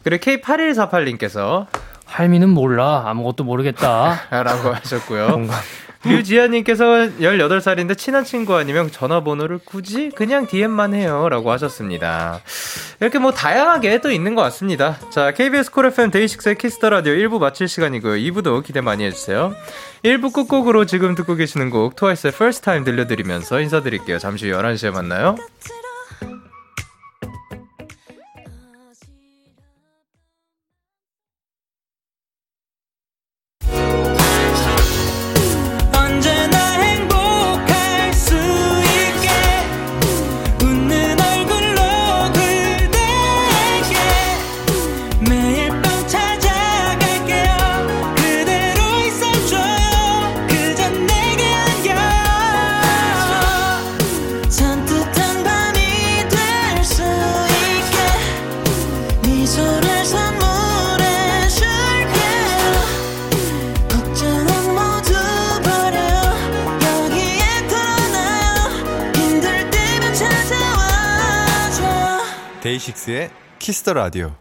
그리고 K8148님께서 할미는 몰라 아무것도 모르겠다 라고 하셨고요. 류지아님께서 18살인데 친한 친구 아니면 전화번호를 굳이 그냥 DM만 해요 라고 하셨습니다. 이렇게 뭐 다양하게 또 있는 것 같습니다. 자, KBS 콜 FM 데이식스의 키스더라디오 1부 마칠 시간이고요. 2부도 기대 많이 해주세요. 1부 끝곡으로 지금 듣고 계시는 곡 트와이스의 First Time 들려드리면서 인사드릴게요. 잠시 후 11시에 만나요. 데이식스의 키스 더 라디오.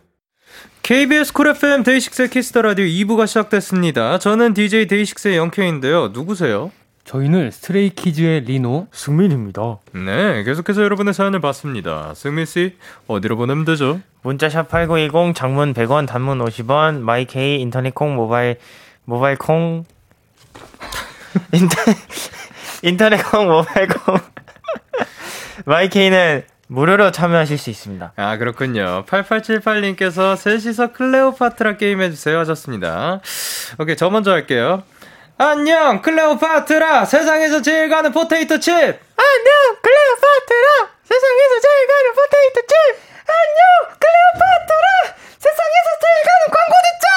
KBS 쿨 FM 데이식스의 키스 더 라디오 2부가 시작됐습니다. 저는 DJ 데이식스의 영케인데요. 누구세요? 저희는 스트레이키즈의 리노, 승민입니다. 네, 계속해서 여러분의 사연을 봤습니다. 승민씨, 어디로 보내면 되죠? 문자샵 8910, 장문 100원, 단문 50원, 마이케이, 인터넷콩, 모바일콩, 인터넷콩, 모바일콩, 마이케이는 무료로 참여하실 수 있습니다. 아, 그렇군요. 8878님께서 셋이서 클레오파트라 게임해주세요 하셨습니다. 오케이, 저 먼저 할게요. 안녕 클레오파트라, 세상에서 제일 가는 포테이토 칩. 안녕 클레오파트라, 세상에서 제일 가는 포테이토 칩. 안녕 클레오파트라, 세상에서 제일 가는 광고 듣자.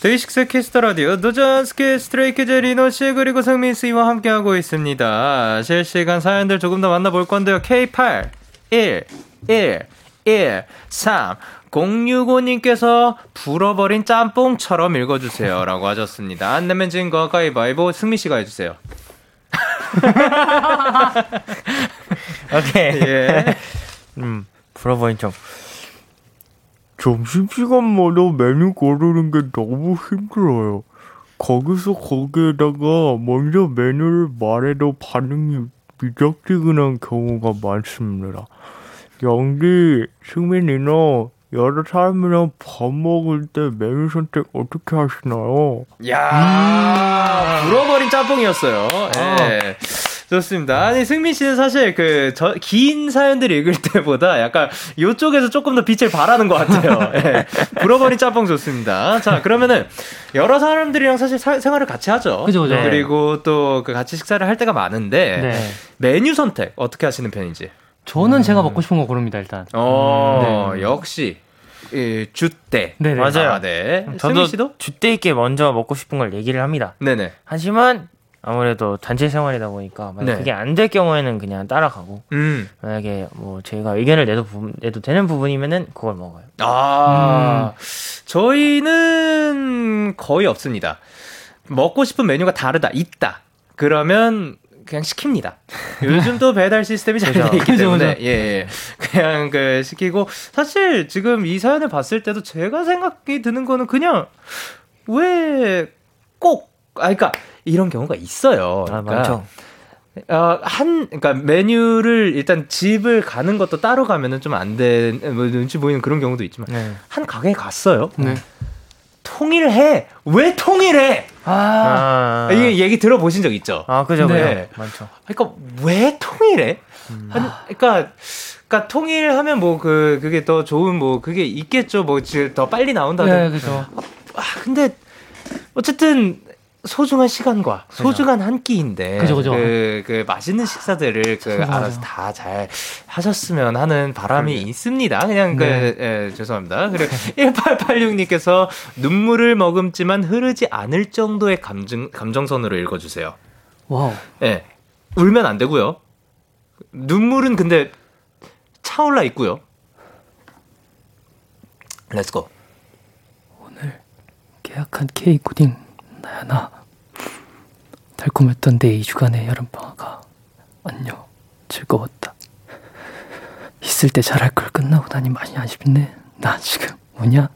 데이식스 키스터 라디오 노전스키 스트레이키즈 리노씨 그리고 성민씨와 함께하고 있습니다. 실시간 사연들 조금 더 만나볼 건데요. K8111306호님께서 불어버린 짬뽕처럼 읽어주세요 라고 하셨습니다. 안 내면 진거 가위바위보. 승민씨가 해주세요. 오케이. 예. 불어버린 점. 점심시간마다 메뉴 고르는 게 너무 힘들어요. 거기서 거기에다가 먼저 메뉴를 말해도 반응이 미적지근한 경우가 많습니다. 영디, 승민이나 여러 사람이랑 밥 먹을 때 메뉴 선택 어떻게 하시나요? 이야, 불어버린 짬뽕이었어요. 예. 좋습니다. 아니, 승민 씨는 사실 긴 사연들 읽을 때보다 약간 요쪽에서 조금 더 빛을 발하는 것 같아요. 예. 불어버린 짬뽕 좋습니다. 자, 그러면은 여러 사람들이랑 사실 생활을 같이 하죠. 그죠. 네. 그리고 또 같이 식사를 할 때가 많은데 네. 메뉴 선택 어떻게 하시는 편인지? 저는 제가 먹고 싶은 거 고릅니다, 일단. 네. 역시. 예, 줏대. 네네. 맞아요. 아, 네. 승민 씨도? 줏대 있게 먼저 먹고 싶은 걸 얘기를 합니다. 네네. 하지만 아무래도 단체 생활이다 보니까 만약 네. 그게 안 될 경우에는 그냥 따라가고 만약에 뭐 제가 의견을 내도 되는 부분이면은 그걸 먹어요. 아 저희는 거의 없습니다. 먹고 싶은 메뉴가 있다 그러면 그냥 시킵니다. 요즘 또 배달 시스템이 잘 돼 있기 때문에 예, 그냥 시키고 사실 지금 이 사연을 봤을 때도 제가 생각이 드는 거는 그냥 왜 꼭 그러니까 이런 경우가 있어요. 그러니까, 그러니까 메뉴를 일단 집을 가는 것도 따로 가면은 좀 안 돼, 눈치 보이는 그런 경우도 있지만 네. 한 가게에 갔어요. 네. 통일해. 왜 통일해? 아, 이 얘기 들어보신 적 있죠? 아, 그죠, 네. 많죠. 그러니까 왜 통일해? 그러니까 통일하면 그게 더 좋은 그게 있겠죠. 더 빨리 나온다든가. 네, 그렇죠. 근데 어쨌든. 소중한 시간과 그죠. 소중한 한 끼인데 그죠. 맛있는 식사들을 알아서 다 잘 하셨으면 하는 바람이 있습니다. 그냥 네. 죄송합니다. 그리고 1886님께서 눈물을 머금지만 흐르지 않을 정도의 감정선으로 읽어주세요. 와우. 네. 울면 안 되고요. 눈물은 근데 차올라 있고요. Let's go. 오늘 계약한 케이크 푸딩. 나야나 달콤했던 내 2주간의 여름방학아 안녕 즐거웠다. 있을 때 잘할 걸 끝나고 나니 많이 아쉽네. 나 지금 뭐냐?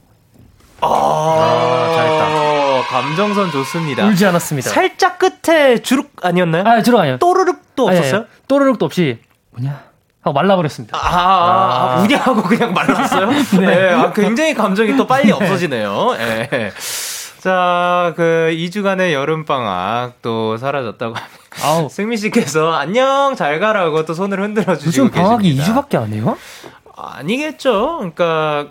잘했다. 감정선 좋습니다. 울지 않았습니다. 살짝 끝에 주룩 아니었나요? 주룩 아니요. 또르륵도 없었어요? 예. 또르륵도 없이 뭐냐? 하고 말라버렸습니다. 우냐하고 그냥 말랐어요? 네. 네. 굉장히 감정이 또 빨리 없어지네요. 예. 네. 자, 2주간의 여름방학 또 사라졌다고 합니다. 승민씨께서 안녕 잘 가라고 또 손을 흔들어 주시고 계십니다. 요즘 방학이 2주밖에 안 해요? 아니겠죠. 그러니까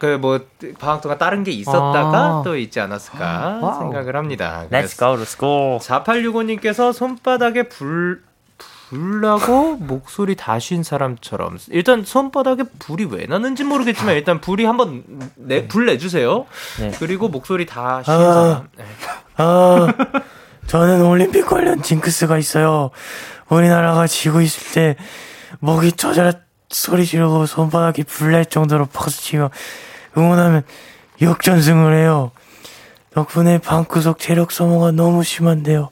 방학 동안 다른 게 있었다가 또 있지 않았을까 생각을 합니다. Let's go to school. 4865님께서 손바닥에 불나고 목소리 다 쉰 사람처럼 일단 손바닥에 불이 왜 나는지 모르겠지만 일단 불이 한번 불 내주세요. 네. 그리고 목소리 다 쉰 사람. 네. 저는 올림픽 관련 징크스가 있어요. 우리나라가 지고 있을 때 목이 저절로 소리 지르고 손바닥이 불날 정도로 박수치며 응원하면 역전승을 해요. 덕분에 방구석 체력 소모가 너무 심한데요.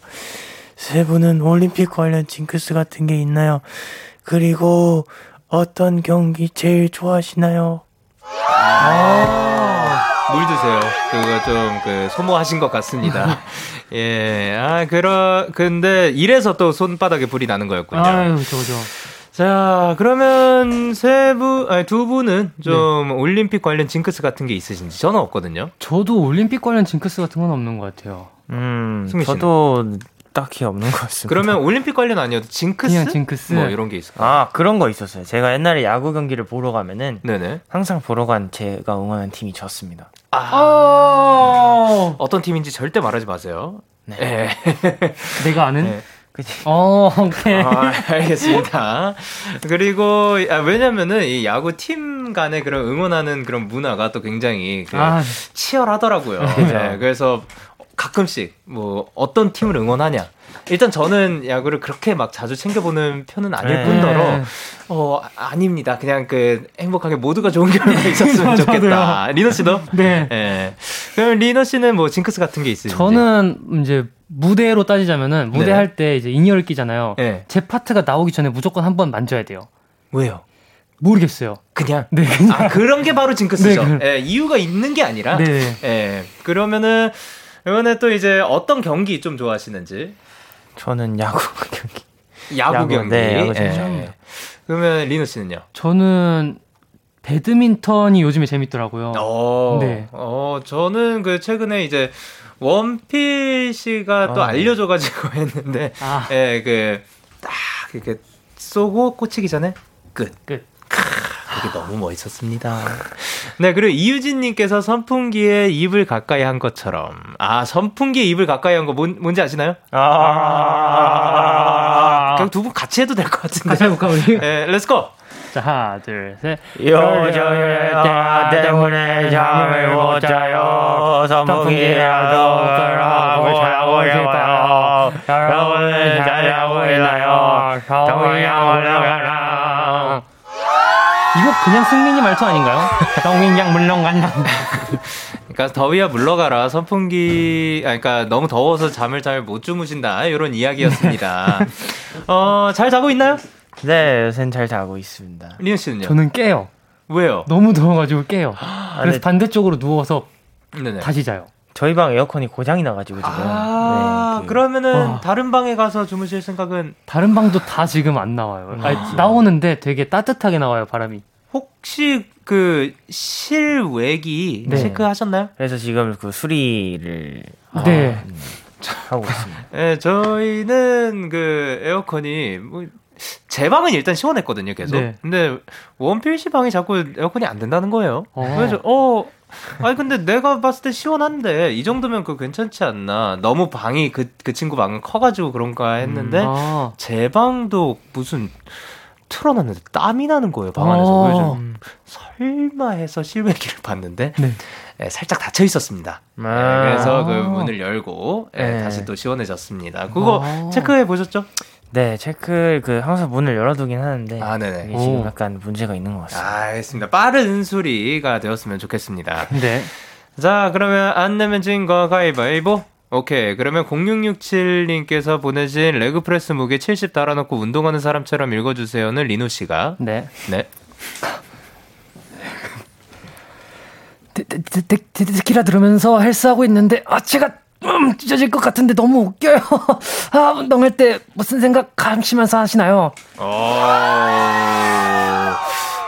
세 분은 올림픽 관련 징크스 같은 게 있나요? 그리고 어떤 경기 제일 좋아하시나요? 물 드세요. 그거 좀 소모하신 것 같습니다. 예, 근데 이래서 또 손바닥에 불이 나는 거였군요. 아유, 저거죠. 자, 그러면 두 분은 좀 네. 올림픽 관련 징크스 같은 게 있으신지? 저는 없거든요. 저도 올림픽 관련 징크스 같은 건 없는 것 같아요. 승민 씨는? 저도 딱히 없는 것 같습니다. 그러면 올림픽 관련 아니어도 징크스? 그냥 징크스. 뭐 이런 게 있을까요? 그런 거 있었어요. 제가 옛날에 야구 경기를 보러 가면은 네네. 항상 보러 간 제가 응원한 팀이 졌습니다. 어떤 팀인지 절대 말하지 마세요. 네. 네. 내가 아는? 네. 오케이. 알겠습니다. 그리고 왜냐면은 이 야구 팀 간의 그런 응원하는 그런 문화가 또 굉장히 치열하더라고요. 네, 그래서 가끔씩 뭐 어떤 팀을 응원하냐. 일단 저는 야구를 그렇게 막 자주 챙겨보는 편은 아닐 뿐더러 아닙니다. 그냥 행복하게 모두가 좋은 결과가 있었으면 좋겠다. 리너 씨도? 네. 네. 그럼 리너 씨는 뭐 징크스 같은 게 있으신지? 저는 이제 무대로 따지자면은 무대 할 때 이제 인이어를 끼잖아요. 네. 제 파트가 나오기 전에 무조건 한번 만져야 돼요. 왜요? 모르겠어요. 그냥? 네, 그냥. 그런 게 바로 징크스죠. 네, 예, 이유가 있는 게 아니라. 네. 예, 그러면은 이번에 또 이제 어떤 경기 좀 좋아하시는지? 저는 야구 경기. 야구 경기. 네, 야구 재밌어요. 예. 그러면 리노 씨는요? 저는 배드민턴이 요즘에 재밌더라고요. 네. 저는 최근에 이제 원피씨가 또 알려줘가지고 했는데, 예, 딱 이렇게 쏘고 꽂히기 전에 끝. 그게 너무 멋있었습니다. 네, 그리고 이유진님께서 선풍기에 입을 가까이 한 것처럼. 선풍기에 입을 가까이 한 거 뭔지 아시나요? 그냥 두 분 같이 해도 될 것 같은데. 같이 해볼까, 우리? 네, 렛츠고! 자, 하나, 둘, 셋. 요정의 나 때문에 잠을 못 자요. 선풍기라도 끄라고 자고 싶어요. 여러분은 잘 자고 있나요? 정우야 올라가라. 이거 그냥 승민이 말투 아닌가요? 정민양 물러가라. 그러니까 더위야 물러가라. 선풍기, 그러니까 너무 더워서 잠을 잘 못 주무신다. 이런 이야기였습니다. 잘 자고 있나요? 네, 요새는 잘 자고 있습니다. 리은 씨는요? 저는 깨요. 왜요? 너무 더워가지고 깨요. 그래서 반대쪽으로 누워서 네네. 다시 자요. 저희 방 에어컨이 고장이 나가지고 지금. 네, 그러면은 다른 방에 가서 주무실 생각은? 다른 방도 다 지금 안 나와요. 나오는데 되게 따뜻하게 나와요, 바람이. 혹시 실외기 네. 체크하셨나요? 그래서 지금 수리를 하고 있습니다. 네, 저희는 에어컨이 제 방은 일단 시원했거든요, 계속. 네. 근데 원필 씨 방이 자꾸 에어컨이 안 된다는 거예요. 그래서 근데 내가 봤을 때 시원한데 이 정도면 괜찮지 않나. 너무 방이 그 친구 방은 커가지고 그런가 했는데 제 방도 무슨 틀어놨는데 땀이 나는 거예요, 방 안에서. 그래서 설마 해서 실외기를 봤는데 네, 살짝 닫혀 있었습니다. 네, 그래서 문을 열고 다시 또 시원해졌습니다. 그거 체크해 보셨죠? 네, 체크 항상 문을 열어두긴 하는데 네네. 지금 약간 문제가 있는 것 같습니다. 알겠습니다. 빠른 수리가 되었으면 좋겠습니다. 네. 자, 그러면 안 내면 진거 가위바위보. 오케이. 그러면 0667님께서 보내신 레그프레스 무게 70 달아놓고 운동하는 사람처럼 읽어주세요는 리노 씨가. 네. 데키라 들으면서 헬스하고 있는데 제가 찢어질 것 같은데 너무 웃겨요. 운동할 때 무슨 생각 감시면서 하시나요?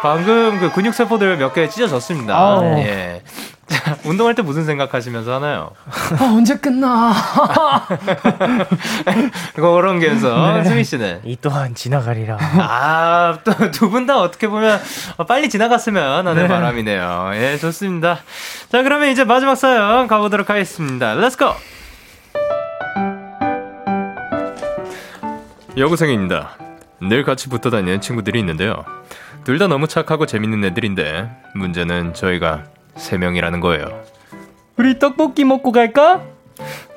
방금 근육세포들 몇 개 찢어졌습니다. 예. 자, 운동할 때 무슨 생각 하시면서 하나요? 언제 끝나? 그런 게 해서 수미 씨는? 이 또한 지나가리라. 또 두 분 다 어떻게 보면 빨리 지나갔으면 하는 바람이네요. 예, 좋습니다. 자, 그러면 이제 마지막 사연 가보도록 하겠습니다. Let's go! 여고생입니다. 늘 같이 붙어 다니는 친구들이 있는데요. 둘 다 너무 착하고 재밌는 애들인데 문제는 저희가 3명이라는 거예요. 우리 떡볶이 먹고 갈까?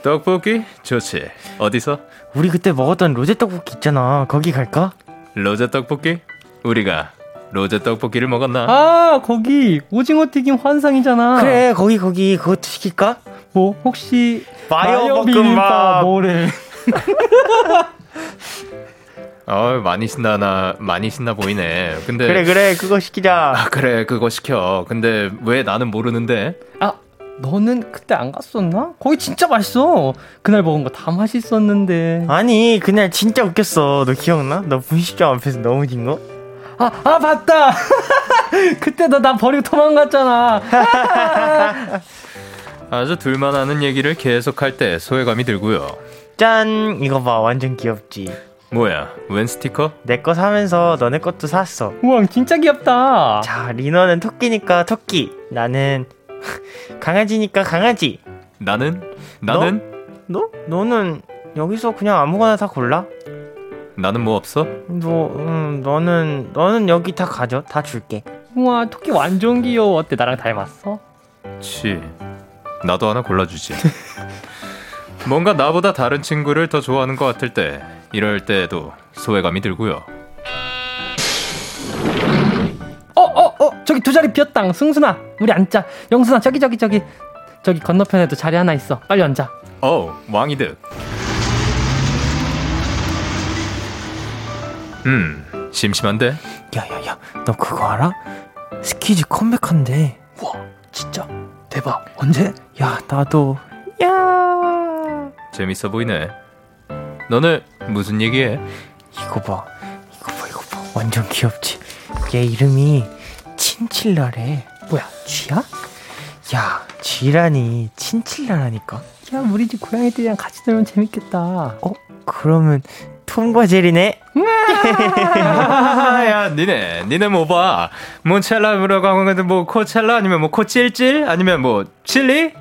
떡볶이? 좋지. 어디서? 우리 그때 먹었던 로제 떡볶이 있잖아. 거기 갈까? 로제 떡볶이? 우리가 로제 떡볶이를 먹었나? 아, 거기 오징어 튀김 환상이잖아. 그래, 거기 그것도 시킬까? 뭐 혹시 마요 비빔밥 뭐래? 어, 많이 신나 보이네. 근데 그래 그거 시키자. 아, 그래 그거 시켜. 근데 왜 나는 모르는데? 아, 너는 그때 안 갔었나? 거기 진짜 맛있어. 그날 먹은 거 다 맛있었는데. 아니 그날 진짜 웃겼어. 너 기억나? 너 분식점 앞에서 넘어진 거? 아 맞다. 그때 너 나 버리고 도망갔잖아. 아주 둘만 아는 얘기를 계속할 때 소외감이 들고요. 짠, 이거 봐, 완전 귀엽지. 뭐야, 웬 스티커? 내 거 사면서 너네 것도 샀어. 우와, 진짜 귀엽다. 자, 리너는 토끼니까 토끼, 나는 강아지니까 강아지. 나는? 너는 여기서 그냥 아무거나 다 골라. 나는 뭐 없어? 너는 여기 다 가져, 다 줄게. 우와, 토끼 완전 귀여워. 어때, 나랑 닮았어? 치, 나도 하나 골라주지. 뭔가 나보다 다른 친구를 더 좋아하는 것 같을 때, 이럴 때에도 소외감이 들고요. 저기 두 자리 비었다. 승순아, 우리 앉자. 영순아, 저기 건너편에도 자리 하나 있어. 빨리 앉아. 왕이득. 심심한데? 야야야, 너 그거 알아? 스키즈 컴백한대. 와, 진짜? 대박. 언제? 야, 나도. 야, 재밌어 보이네. 너네 무슨 얘기해? 이거 봐. 완전 귀엽지? 얘 이름이 친칠라래. 뭐야, 쥐야? 야, 쥐라니, 친칠라라니까. 야, 우리 집 고양이들이랑 같이 놀면 재밌겠다. 그러면 톰과 제리네? 야, 니네 뭐 봐. 몬첼라 뭐라고 하는 건데, 뭐 코첼라 아니면 뭐 코찔찔 아니면 뭐 칠리?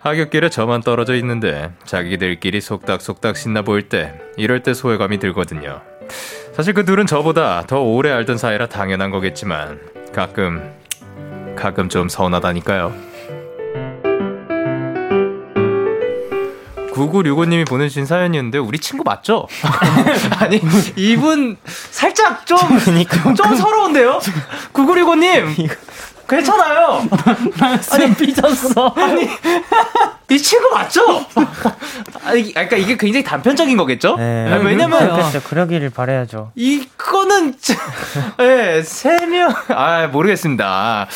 하굣길에 저만 떨어져 있는데 자기들끼리 속닥속닥 신나 보일 때, 이럴 때 소외감이 들거든요. 사실 그 둘은 저보다 더 오래 알던 사이라 당연한 거겠지만 가끔 좀 서운하다니까요. 9965님이 보내주신 사연이었는데, 우리 친구 맞죠? 아니, 이분 살짝 좀 서러운데요? 9965님 괜찮아요. 나 지금 삐졌어. 아니, 이 친구 맞죠? 아니, 그러니까 이게 굉장히 단편적인 거겠죠? 네, 아니, 왜냐면 그렇죠. 그러기를 바라야죠. 이거는 예, 세 명. 아, 모르겠습니다.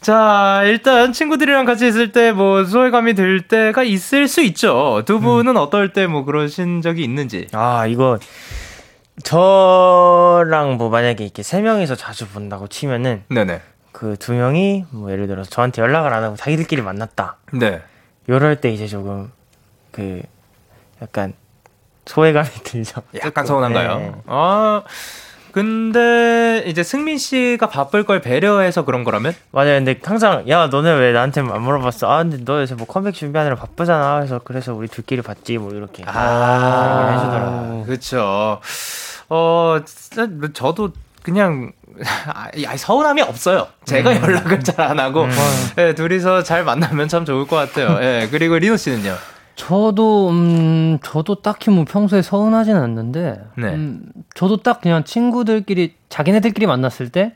자, 일단 친구들이랑 같이 있을 때 뭐 소외감이 들 때가 있을 수 있죠. 두 분은 어떨 때 뭐 그러신 적이 있는지. 아, 이거 저랑 뭐 만약에 이렇게 세 명이서 자주 본다고 치면은, 네네, 그 두 명이 뭐 예를 들어서 저한테 연락을 안 하고 자기들끼리 만났다. 네. 요럴 때 이제 조금 그 약간 소외감이 들죠. 약간 서운한가요? 네. 아, 근데 이제 승민 씨가 바쁠 걸 배려해서 그런 거라면? 맞아요. 근데 항상, 야, 너네 왜 나한테 안 물어봤어? 아, 근데 너 요새 뭐 컴백 준비하느라 바쁘잖아. 그래서 우리 둘끼리 봤지 뭐 이렇게. 아, 해주더라고요. 그렇죠. 저도 그냥 서운함이 없어요. 제가 연락을 잘 안 하고, 예, 둘이서 잘 만나면 참 좋을 것 같아요. 예, 그리고 리노 씨는요? 저도 딱히 뭐 평소에 서운하진 않는데, 네, 저도 딱 그냥 친구들끼리, 자기네들끼리 만났을 때,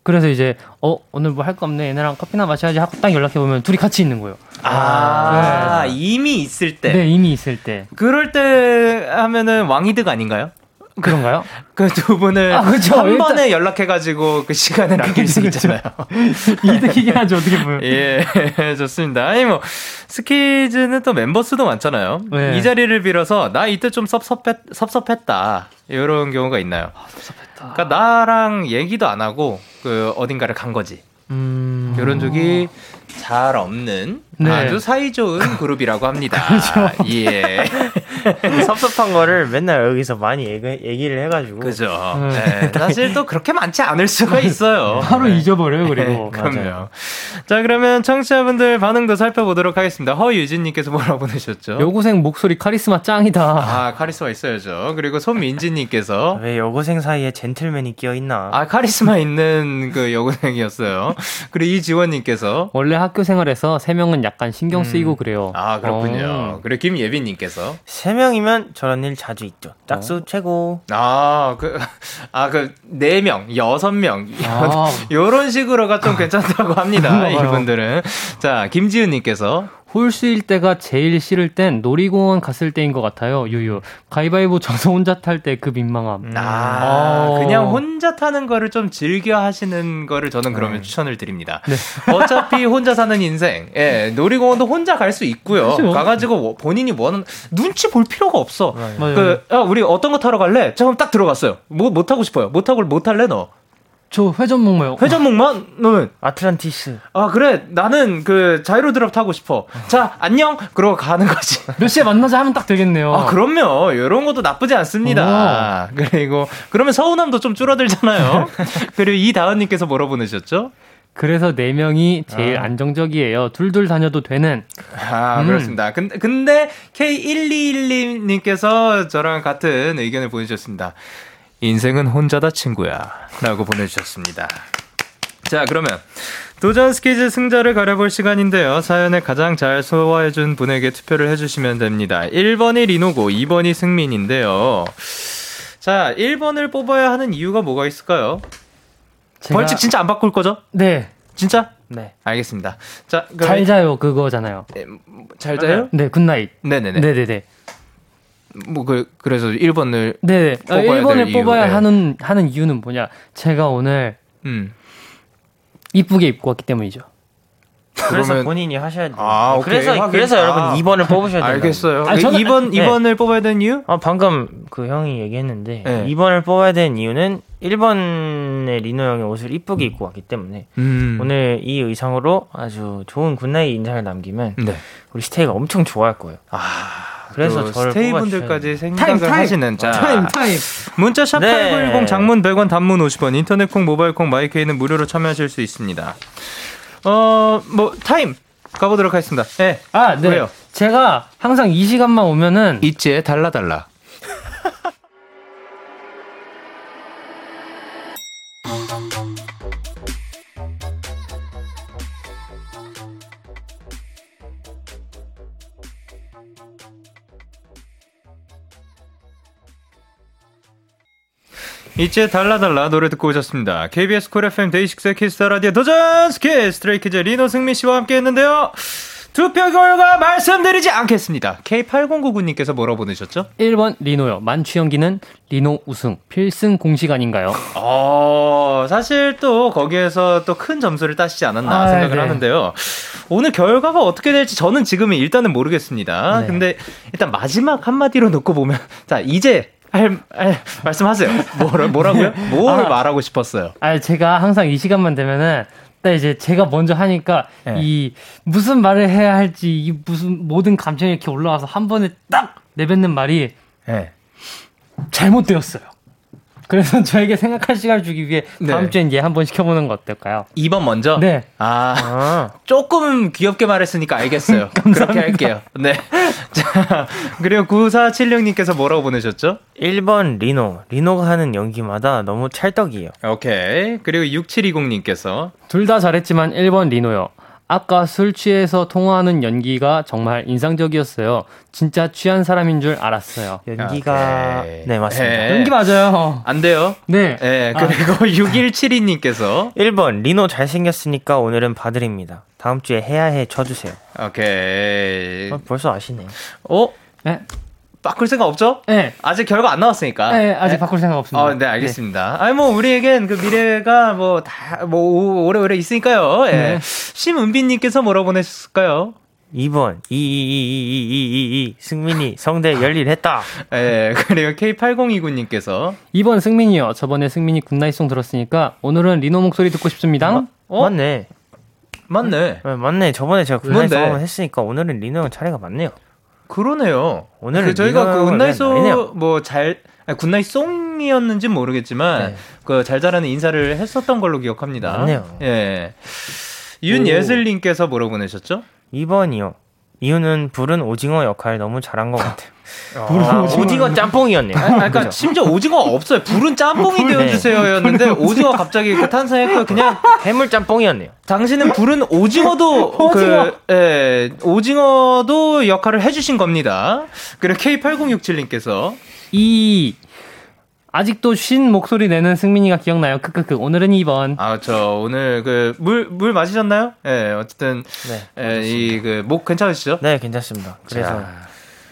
그래서 이제 오늘 뭐 할 거 없네, 얘네랑 커피나 마셔야지 하고 딱 연락해 보면 둘이 같이 있는 거예요. 아, 네. 이미 있을 때. 네, 이미 있을 때. 그럴 때 하면은 왕이득 아닌가요? 그런가요? 그 두 분을 한 번에 연락해가지고 그 시간을 아낄 수 있잖아요. 이득이긴 하죠, 어떻게 보면. 예, 좋습니다. 아니, 뭐, 스키즈는 또 멤버 수도 많잖아요. 네. 이 자리를 빌어서, 나 이때 좀 섭섭했다. 이런 경우가 있나요? 아, 섭섭했다. 그러니까 나랑 얘기도 안 하고, 그, 어딘가를 간 거지. 이런 적이 잘 없는, 네, 아주 사이좋은 그룹이라고 합니다. 그렇죠. 예. 섭섭한 거를 맨날 여기서 많이 얘기를 해가지고. 그죠. 네. 사실 또 그렇게 많지 않을 수가 있어요. 바로 네. 잊어버려요, 그리고. 네, 그럼요. 자, 그러면 청취자분들 반응도 살펴보도록 하겠습니다. 허유진님께서 뭐라고 보내셨죠? 여고생 목소리 카리스마 짱이다. 아, 카리스마 있어야죠. 그리고 손민지님께서. 왜 여고생 사이에 젠틀맨이 끼어있나? 아, 카리스마 있는 그 여고생이었어요. 그리고 이지원님께서. 원래 학교 생활에서 3명은 약간 신경 쓰이고 그래요. 아, 그렇군요. 그리고 김예빈님께서. 3명이면 저런 일 자주 있죠. 짝수 최고. 아, 그 4명, 6명. 아. 요런 식으로가 좀 괜찮다고 합니다. 이분들은. 자, 김지은님께서. 홀수일 때가 제일 싫을 땐 놀이공원 갔을 때인 것 같아요. 유유. 가위바위보 져서 혼자 탈 때 그 민망함. 아, 그냥 혼자 타는 거를 좀 즐겨 하시는 거를 저는 그러면 추천을 드립니다. 네. 어차피 혼자 사는 인생. 예, 놀이공원도 혼자 갈 수 있고요. 그렇죠. 가가지고 본인이 원하는 눈치 볼 필요가 없어. 맞아요. 그, 야, 우리 어떤 거 타러 갈래? 잠깐 딱 들어갔어요. 뭐 못 타고 싶어요. 못 타고 못 할래 너? 저 회전목마요. 회전목마? 너는? 아틀란티스. 아 그래 나는 그 자이로드롭 타고 싶어. 자 안녕 그러고 가는 거지. 몇 시에 만나자 하면 딱 되겠네요. 아 그럼요. 이런 것도 나쁘지 않습니다. 그리고 그러면 서운함도 좀 줄어들잖아요. 그리고 이다은님께서 뭐라 보내셨죠? 그래서 4명이 제일 안정적이에요. 둘둘 다녀도 되는. 아, 그렇습니다. 근데 K1212님께서 저랑 같은 의견을 보내주셨습니다. 인생은 혼자다 친구야 라고 보내주셨습니다. 자 그러면 도전 스퀴즈 승자를 가려볼 시간인데요. 사연을 가장 잘 소화해준 분에게 투표를 해주시면 됩니다. 1번이 리노고 2번이 승민인데요. 자 1번을 뽑아야 하는 이유가 뭐가 있을까요? 벌칙 진짜 안 바꿀 거죠? 네. 진짜? 네. 알겠습니다. 자, 잘 자요 그거잖아요. 네, 잘 자요? 네 굿나잇. 네네네. 네네네. 뭐 그래서 1번을 네. 뽑아야 1번을 뽑아야 하는 이유는 뭐냐? 제가 오늘 이쁘게 입고 왔기 때문이죠. 그래서 본인이 하셔야 돼요. 아, 그래서 여러분 2번을 뽑으셔야 돼요. 알겠어요. 아니, 저는, 2번을 뽑아야 되는 이유? 아, 방금 그 형이 얘기했는데 네. 2번을 뽑아야 되는 이유는 1번의 리노 형이 옷을 이쁘게 입고 왔기 때문에 오늘 이 의상으로 아주 좋은 굿나잇 인상을 남기면 네. 우리 스테이가 엄청 좋아할 거예요. 아. 그래서 저를 스테이분들까지 생각을 타임. 하시는 자 타임. 문자 샵 8910 네. 장문 100원 단문 50원 인터넷 콩 모바일 콩 마이케이는 무료로 참여하실 수 있습니다. 뭐 타임 가보도록 하겠습니다. 네. 아, 네. 그래요. 제가 항상 이 시간만 오면은 있지 달라 이제 달라달라 노래 듣고 오셨습니다. KBS 콜 FM 데이식스의 키스 더 라디오 도전 스킬 스트레이 키즈 리노 승민 씨와 함께 했는데요. 투표 결과 말씀드리지 않겠습니다. K8099님께서 뭐라고 보내셨죠? 1번 리노요. 만취연기는 리노 우승 필승 공식 아닌가요? 사실 또 거기에서 또 큰 점수를 따시지 않았나 생각을 하는데요. 오늘 결과가 어떻게 될지 저는 지금은 일단은 모르겠습니다. 네. 근데 일단 마지막 한마디로 놓고 보면 자 이제 말씀하세요. 뭐라고요? 뭘 말하고 싶었어요? 아 제가 항상 이 시간만 되면은 딱 이제 제가 먼저 하니까 네. 이 무슨 말을 해야 할지 이 무슨 모든 감정이 이렇게 올라와서 한 번에 딱 내뱉는 말이 네. 잘못되었어요. 그래서 저에게 생각할 시간을 주기 위해 다음 주엔 얘 한번 시켜보는 거 어떨까요? 2번 먼저? 네. 아, 조금 귀엽게 말했으니까 알겠어요. 그렇게 할게요. 네. 자, 그리고 9476님께서 뭐라고 보내셨죠? 1번 리노. 리노가 하는 연기마다 너무 찰떡이에요. 오케이. 그리고 6720님께서 둘 다 잘했지만 1번 리노요. 아까 술 취해서 통화하는 연기가 정말 인상적이었어요. 진짜 취한 사람인 줄 알았어요. 연기가 네 맞습니다. 연기 맞아요. 안 돼요. 네. 네 그리고 6172님께서 1번 리노 잘생겼으니까 오늘은 봐드립니다. 다음 주에 해야 해 쳐주세요. 오케이. 벌써 아시네요. 어? 네. 바꿀 생각 없죠? 네. 아직 결과 안 나왔으니까. 네, 아직 네? 바꿀 생각 없습니다. 네, 알겠습니다. 네. 아니, 뭐, 우리에겐 그 미래가 뭐, 오래오래 있으니까요. 예. 네. 심은빈님께서 뭐라 보내셨을까요? 2번, 승민이 성대 열일했다. 예, 그리고 K8029님께서 2번 승민이요. 저번에 승민이 굿나잇송 들었으니까 오늘은 리노 목소리 듣고 싶습니다. 맞네. 저번에 제가 굿나잇송 했으니까 오늘은 리노 형 차례가 맞네요. 그러네요. 오늘 저희가 그 굿나잇송 뭐 잘 굿나잇송이었는지 모르겠지만 네. 그 잘 자라는 인사를 했었던 걸로 기억합니다. 맞네요. 예. 윤예슬님께서 뭐라고 보내셨죠? 2번이요. 이유는 불은 오징어 역할 너무 잘한 것 같아요. 아, 오징어 짬뽕이었네요. 아니, 그러니까 그죠? 심지어 오징어 없어요. 불은 짬뽕이 되어주세요였는데 네. 오징어 갑자기 그 탄생했고요. 그냥 해물 짬뽕이었네요. 당신은 불은 오징어도 오징어. 그 예, 오징어도 역할을 해주신 겁니다. 그리고 K8067님께서 아직도 쉰 목소리 내는 승민이가 기억나요. 오늘은 2번. 아, 저 오늘 그 물 마시셨나요? 예, 어쨌든 네, 예, 이 그 목 괜찮으시죠? 네, 괜찮습니다. 그래서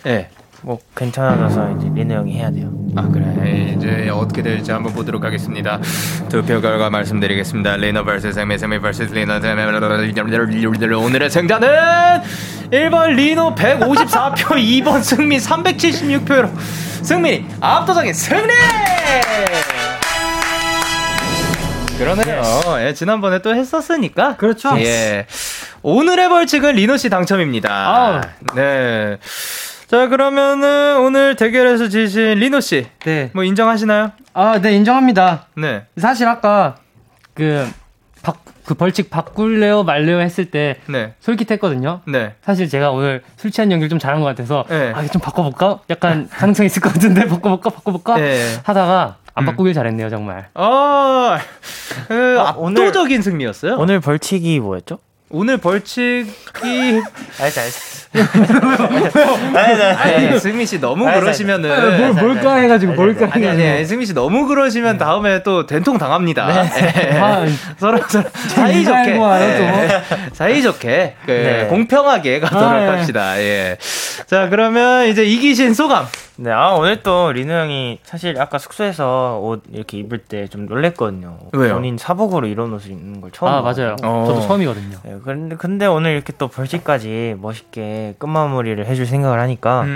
예. 뭐 괜찮아져서 이제 리노 형이 해야 돼요. 아 그래 이제 어떻게 될지 한번 보도록 하겠습니다. 투표 결과 말씀드리겠습니다. 리노 vs 세미, 세미 vs 리노. 오늘의 승자는 1번 리노 154표, 2번 승민 376표로 승민이 압도적인 승리. 그러네요. 예, 지난번에 또 했었으니까. 그렇죠. 예. 오늘의 벌칙은 리노 씨 당첨입니다. 아. 네. 자, 그러면은 오늘 대결에서 지신 리노 씨, 네, 뭐 인정하시나요? 아, 네, 인정합니다. 네. 사실 아까 그 벌칙 바꿀래요 말래요 했을 때 네. 솔깃했거든요. 네. 사실 제가 오늘 술 취한 연기를 좀 잘한 것 같아서 네. 아, 이거 좀 바꿔볼까? 약간 가능성이 있을 것 같은데 바꿔볼까? 네. 하다가 안 바꾸길 잘했네요, 정말. 압도적인 승리였어요. 오늘 벌칙이 뭐였죠? 오늘 벌칙이 알았어. 승민 씨 너무 그러시면은 뭘까 해가지고 뭘까. 아니 승민 씨 너무 그러시면 다음에 또 된통 당합니다. 서로 사이좋게 공평하게 가도록 합시다. 예. 자, 그러면 이제 이기신 소감. 네, 아, 오늘 또 리노 형이 사실 아까 숙소에서 옷 이렇게 입을 때 좀 놀랬거든요. 왜요? 본인 사복으로 이런 옷을 입는 걸 처음. 아, 맞아요. 저도 처음이거든요. 네, 근데 오늘 이렇게 또 벌칙까지 멋있게 끝마무리를 해줄 생각을 하니까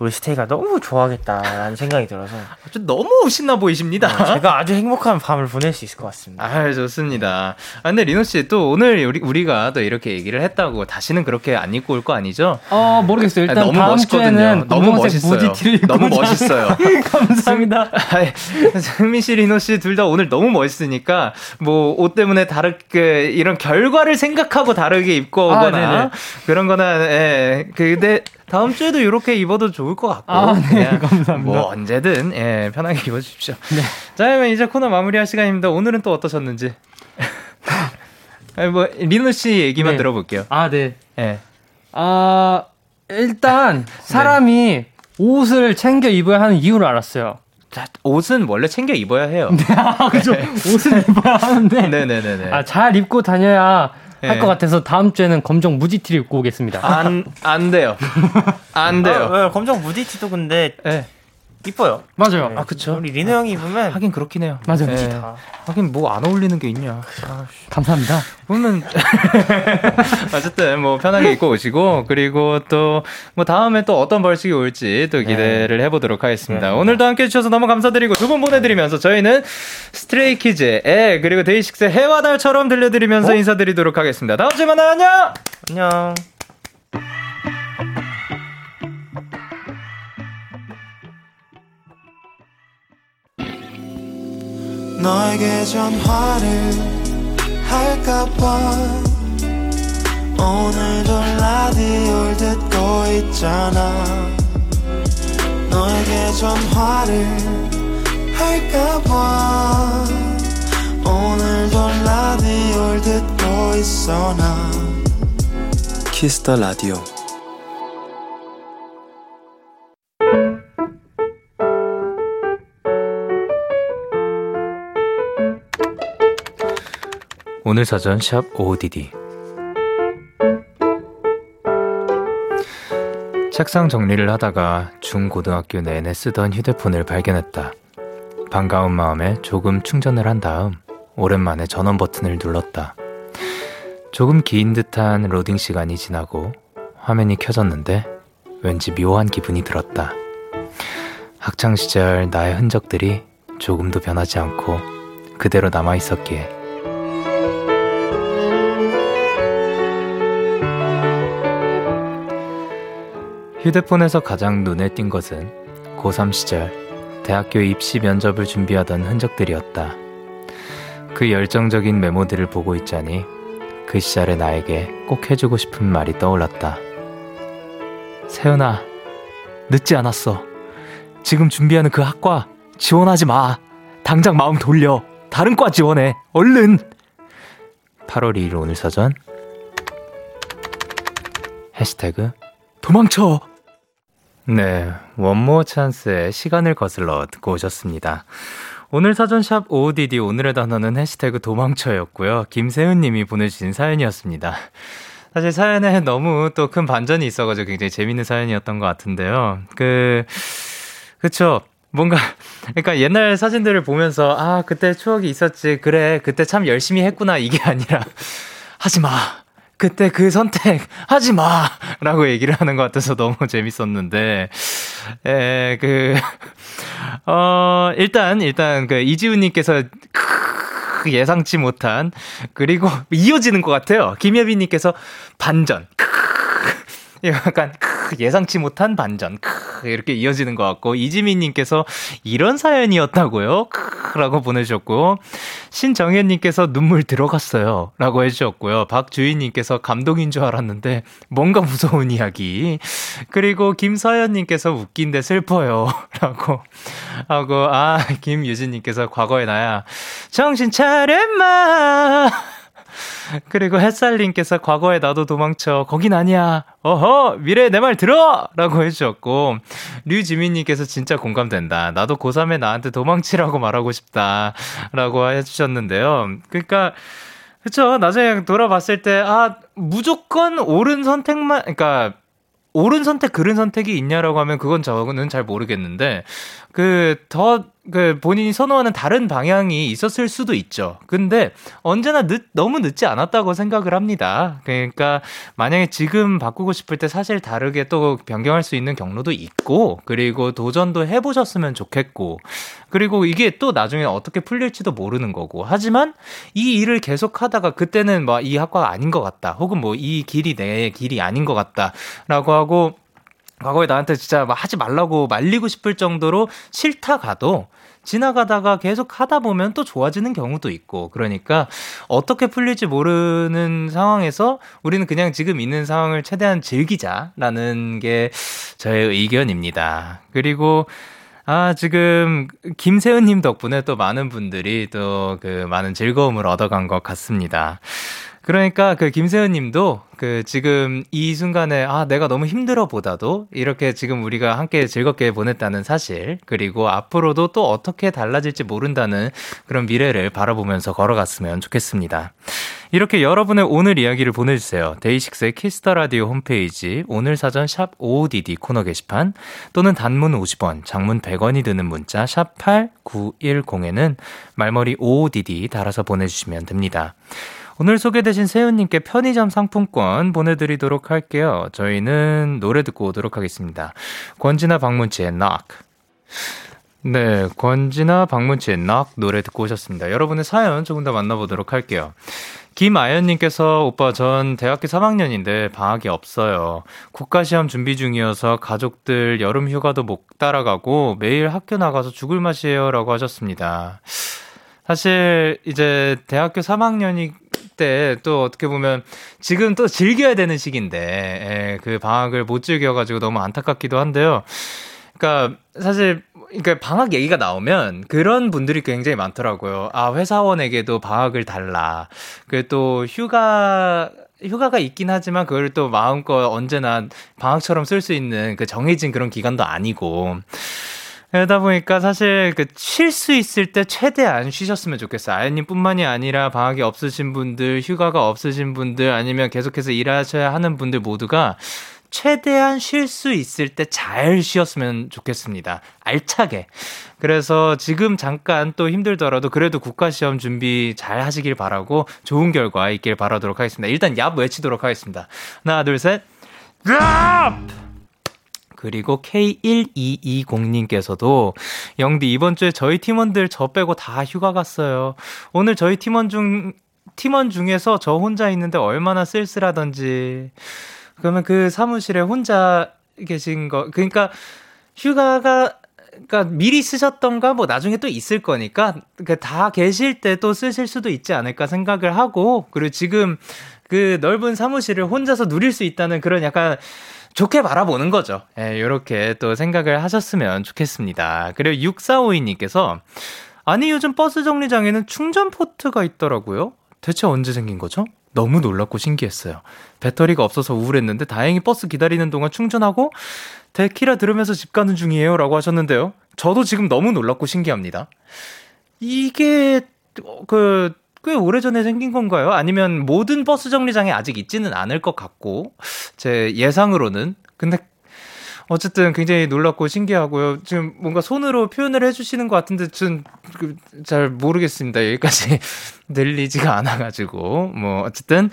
우리 스테이가 너무 좋아하겠다라는 생각이 들어서 아주 너무 신나 보이십니다. 네, 제가 아주 행복한 밤을 보낼 수 있을 것 같습니다. 아, 좋습니다. 아, 근데 리노 씨 또 오늘 우리가 또 이렇게 얘기를 했다고 다시는 그렇게 안 입고 올 거 아니죠? 아, 모르겠어요. 일단 너무 다음 주에는 너무 멋있어요. 너무 멋있어요. 감사합니다. 승민 씨, 리노 씨 둘 다 오늘 너무 멋있으니까 뭐 옷 때문에 다르게 이런 결과를 생각하고 다르게 입고 오거나 그런 거나 예. 근데 다음 주에도 이렇게 입어도 좋을 것 같고. 아, 네. 감사합니다. 뭐 언제든 예, 편하게 입어 주십시오. 네. 자, 그러면 이제 코너 마무리할 시간입니다. 오늘은 또 어떠셨는지. 뭐 리노 씨 얘기만 네. 들어볼게요. 아, 네. 예. 아, 일단 사람이 네. 옷을 챙겨 입어야 하는 이유를 알았어요. 옷은 원래 챙겨 입어야 해요. 네, 아, 그죠. 옷은 입어야 하는데. 네네네. 아, 잘 입고 다녀야 네. 할 것 같아서 다음 주에는 검정 무지티를 입고 오겠습니다. 안 돼요. 안 돼요. 아, 검정 무지티도 근데 네. 이뻐요. 맞아요. 네. 아, 그쵸. 우리 리노 형이 입으면 하긴 그렇긴 해요. 맞아요. 네. 하긴 뭐 안 어울리는 게 있냐. 감사합니다. 그러면 어쨌든 뭐 편하게 입고 오시고 그리고 또 뭐 다음에 또 어떤 벌칙이 올지 또 기대를 네. 해보도록 하겠습니다. 네. 오늘도 함께 해주셔서 너무 감사드리고 두 분 보내드리면서 저희는 스트레이키즈의 애 그리고 데이식스의 해와 달처럼 들려드리면서 인사드리도록 하겠습니다. 다음 주에 만나요. 안녕. 안녕. 너에게 전화를 할까봐 오늘도 라디오를 듣고 있잖아. 너에게 전화를 할까봐 오늘도 라디오를 듣고 있어. 나 키스 더 라디오. 오늘 사전 샵 OODD. 책상 정리를 하다가 중고등학교 내내 쓰던 휴대폰을 발견했다. 반가운 마음에 조금 충전을 한 다음 오랜만에 전원 버튼을 눌렀다. 조금 긴 듯한 로딩 시간이 지나고 화면이 켜졌는데 왠지 묘한 기분이 들었다. 학창시절 나의 흔적들이 조금도 변하지 않고 그대로 남아있었기에 휴대폰에서 가장 눈에 띈 것은 고3 시절 대학교 입시 면접을 준비하던 흔적들이었다. 그 열정적인 메모들을 보고 있자니 그 시절의 나에게 꼭 해주고 싶은 말이 떠올랐다. 세은아, 늦지 않았어. 지금 준비하는 그 학과 지원하지 마. 당장 마음 돌려. 다른 과 지원해. 얼른. 8월 2일 오늘 사전 해시태그 도망쳐. 네, 원모어 찬스의 시간을 거슬러 듣고 오셨습니다. 오늘 사전샵 OODD 오늘의 단어는 해시태그 도망쳐였고요. 김세은님이 보내주신 사연이었습니다. 사실 사연에 너무 또 큰 반전이 있어가지고 굉장히 재밌는 사연이었던 것 같은데요. 그쵸. 뭔가, 그러니까 옛날 사진들을 보면서, 아, 그때 추억이 있었지. 그래, 그때 참 열심히 했구나. 이게 아니라, 하지 마. 그때 그 선택 하지 마. 라고 얘기를 하는 것 같아서 너무 재밌었는데, 일단 그 이지훈님께서, 예상치 못한, 그리고 이어지는 것 같아요. 김예빈님께서 반전, 약간 예상치 못한 반전, 이렇게 이어지는 것 같고, 이지민님께서 이런 사연이었다고요? 라고 보내주셨고, 신정현님께서 눈물 들어갔어요. 라고 해주셨고요. 박주희님께서 감동인 줄 알았는데 뭔가 무서운 이야기. 그리고 김서연님께서 웃긴데 슬퍼요. 라고 하고, 김유진님께서 과거의 나야 정신 차려마. 그리고 햇살님께서 과거에 나도 도망쳐 거긴 아니야 어허 미래에 내 말 들어 라고 해주셨고, 류지민님께서 진짜 공감된다 나도 고3에 나한테 도망치라고 말하고 싶다 라고 해주셨는데요. 그러니까 그쵸, 나중에 돌아봤을 때 무조건 옳은 선택만, 그러니까 옳은 선택, 그른 선택이 있냐라고 하면 그건 저는 잘 모르겠는데, 본인이 선호하는 다른 방향이 있었을 수도 있죠. 근데 언제나 너무 늦지 않았다고 생각을 합니다. 그러니까 만약에 지금 바꾸고 싶을 때 사실 다르게 또 변경할 수 있는 경로도 있고, 그리고 도전도 해보셨으면 좋겠고, 그리고 이게 또 나중에 어떻게 풀릴지도 모르는 거고, 하지만 이 일을 계속 하다가 그때는 막 이 학과가 아닌 것 같다, 혹은 뭐 이 길이 내 길이 아닌 것 같다라고 하고, 과거에 나한테 진짜 막 하지 말라고 말리고 싶을 정도로 싫다 가도 지나가다가 계속 하다 보면 또 좋아지는 경우도 있고, 그러니까 어떻게 풀릴지 모르는 상황에서 우리는 그냥 지금 있는 상황을 최대한 즐기자라는 게 저의 의견입니다. 그리고 지금 김세은 님 덕분에 또 많은 분들이 또 그 많은 즐거움을 얻어간 것 같습니다. 그러니까 그 김세은 님도 그 지금 이 순간에 내가 너무 힘들어 보다도 이렇게 지금 우리가 함께 즐겁게 보냈다는 사실, 그리고 앞으로도 또 어떻게 달라질지 모른다는 그런 미래를 바라보면서 걸어갔으면 좋겠습니다. 이렇게 여러분의 오늘 이야기를 보내주세요. 데이식스의 키스 더 라디오 홈페이지 오늘 사전 샵 OODD 코너 게시판, 또는 단문 50원, 장문 100원이 드는 문자 샵 8910에는 말머리 OODD 달아서 보내주시면 됩니다. 오늘 소개되신 세훈님께 편의점 상품권 보내드리도록 할게요. 저희는 노래 듣고 오도록 하겠습니다. 권진아 박문치의 Knock. 네, 권진아 박문치의 Knock 노래 듣고 오셨습니다. 여러분의 사연 조금 더 만나보도록 할게요. 김아연님께서, 오빠 전 대학교 3학년인데 방학이 없어요. 국가시험 준비 중이어서 가족들 여름휴가도 못 따라가고 매일 학교 나가서 죽을 맛이에요 라고 하셨습니다. 사실 이제 대학교 3학년이 때 또 어떻게 보면 지금 또 즐겨야 되는 시기인데 그 방학을 못 즐겨가지고 너무 안타깝기도 한데요. 그러니까 사실 방학 얘기가 나오면 그런 분들이 굉장히 많더라고요. 회사원에게도 방학을 달라. 그리고 또 휴가가 있긴 하지만 그걸 또 마음껏 언제나 방학처럼 쓸 수 있는 그 정해진 그런 기간도 아니고, 그러다 보니까 사실 그 쉴 수 있을 때 최대한 쉬셨으면 좋겠어요. 아연님뿐만이 아니라 방학이 없으신 분들, 휴가가 없으신 분들, 아니면 계속해서 일하셔야 하는 분들 모두가 최대한 쉴 수 있을 때 잘 쉬었으면 좋겠습니다. 알차게. 그래서 지금 잠깐 또 힘들더라도 그래도 국가시험 준비 잘 하시길 바라고 좋은 결과 있길 바라도록 하겠습니다. 일단 얍 외치도록 하겠습니다. 하나, 둘, 셋. 얍! 그리고 K1220님께서도 영디, 이번 주에 저희 팀원들 저 빼고 다 휴가 갔어요. 오늘 저희 팀원 중에서 저 혼자 있는데 얼마나 쓸쓸하던지. 그러면 그 사무실에 혼자 계신 거. 그러니까 휴가가 그러니까 미리 쓰셨던가 뭐 나중에 또 있을 거니까 그러니까 다 계실 때 또 쓰실 수도 있지 않을까 생각을 하고, 그리고 지금 그 넓은 사무실을 혼자서 누릴 수 있다는 그런 약간 좋게 바라보는 거죠. 예, 이렇게 또 생각을 하셨으면 좋겠습니다. 그리고 6452님께서 아니 요즘 버스 정류장에는 충전 포트가 있더라고요. 대체 언제 생긴 거죠? 너무 놀랍고 신기했어요. 배터리가 없어서 우울했는데 다행히 버스 기다리는 동안 충전하고 데키라 들으면서 집 가는 중이에요 라고 하셨는데요. 저도 지금 너무 놀랍고 신기합니다. 이게 꽤 오래전에 생긴 건가요? 아니면 모든 버스 정류장에 아직 있지는 않을 것 같고 제 예상으로는. 근데 어쨌든 굉장히 놀랍고 신기하고요. 지금 뭔가 손으로 표현을 해주시는 것 같은데 전 잘 모르겠습니다. 여기까지 들리지가 않아가지고 뭐 어쨌든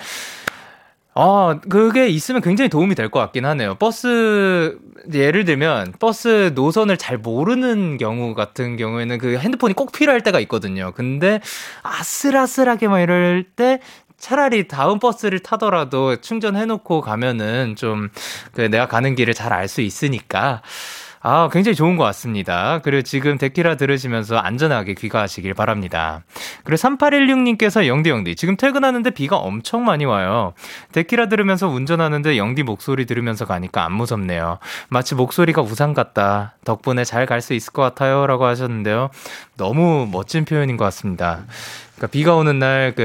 그게 있으면 굉장히 도움이 될 것 같긴 하네요. 버스 예를 들면 버스 노선을 잘 모르는 경우 같은 경우에는 그 핸드폰이 꼭 필요할 때가 있거든요. 근데 아슬아슬하게 막 이럴 때 차라리 다음 버스를 타더라도 충전해놓고 가면은 좀 그 내가 가는 길을 잘 알 수 있으니까 굉장히 좋은 것 같습니다. 그리고 지금 데키라 들으시면서 안전하게 귀가하시길 바랍니다. 그리고 3816님께서 영디 지금 퇴근하는데 비가 엄청 많이 와요. 데키라 들으면서 운전하는데 영디 목소리 들으면서 가니까 안 무섭네요. 마치 목소리가 우산 같다. 덕분에 잘 갈 수 있을 것 같아요 라고 하셨는데요. 너무 멋진 표현인 것 같습니다. 그러니까 비가 오는 날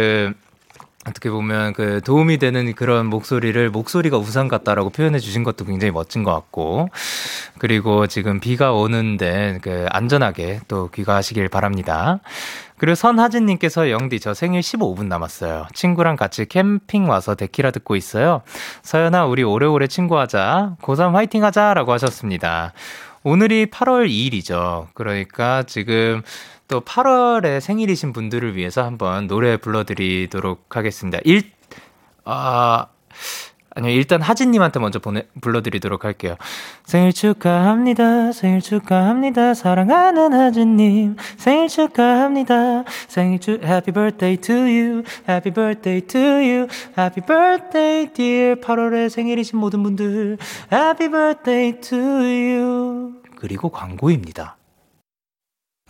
어떻게 보면 도움이 되는 그런 목소리가 우산 같다라고 표현해 주신 것도 굉장히 멋진 것 같고, 그리고 지금 비가 오는데 안전하게 또 귀가하시길 바랍니다. 그리고 선하진님께서 영디 저 생일 15분 남았어요. 친구랑 같이 캠핑 와서 데키라 듣고 있어요. 서연아 우리 오래오래 친구하자. 고3 화이팅하자 라고 하셨습니다. 오늘이 8월 2일이죠. 그러니까 지금 또 8월에 생일이신 분들을 위해서 한번 노래 불러드리도록 하겠습니다. 일단 하진님한테 먼저 불러드리도록 할게요. 생일 축하합니다. 생일 축하합니다. 사랑하는 하진님. 생일 축하합니다. Happy birthday to you. Happy birthday to you. Happy birthday dear. 8월에 생일이신 모든 분들. Happy birthday to you. 그리고 광고입니다.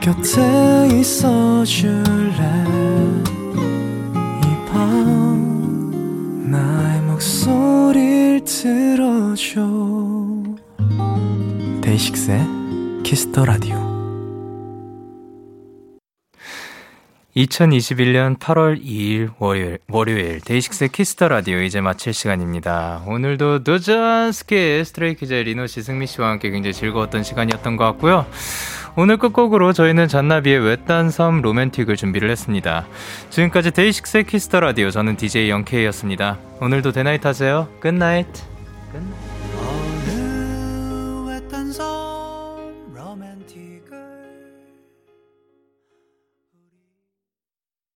곁에 있어줄래. 이 밤 나의 목소리를 들어줘. 데이식스의 키스 더 라디오. 2021년 8월 2일 월요일 데이식스의 키스 더 라디오 이제 마칠 시간입니다. 오늘도 도전 스킬 스트레이 키즈의 리노 씨, 승미 씨와 함께 굉장히 즐거웠던 시간이었던 것 같고요. 오늘 끝곡으로 저희는 잔나비의 외딴 섬 로맨틱을 준비를 했습니다. 지금까지 데이식스의 키스 더 라디오, 저는 DJ 영케이였습니다. 오늘도 대나잇 하세요. 굿나잇. 어느 외딴 섬 로맨틱을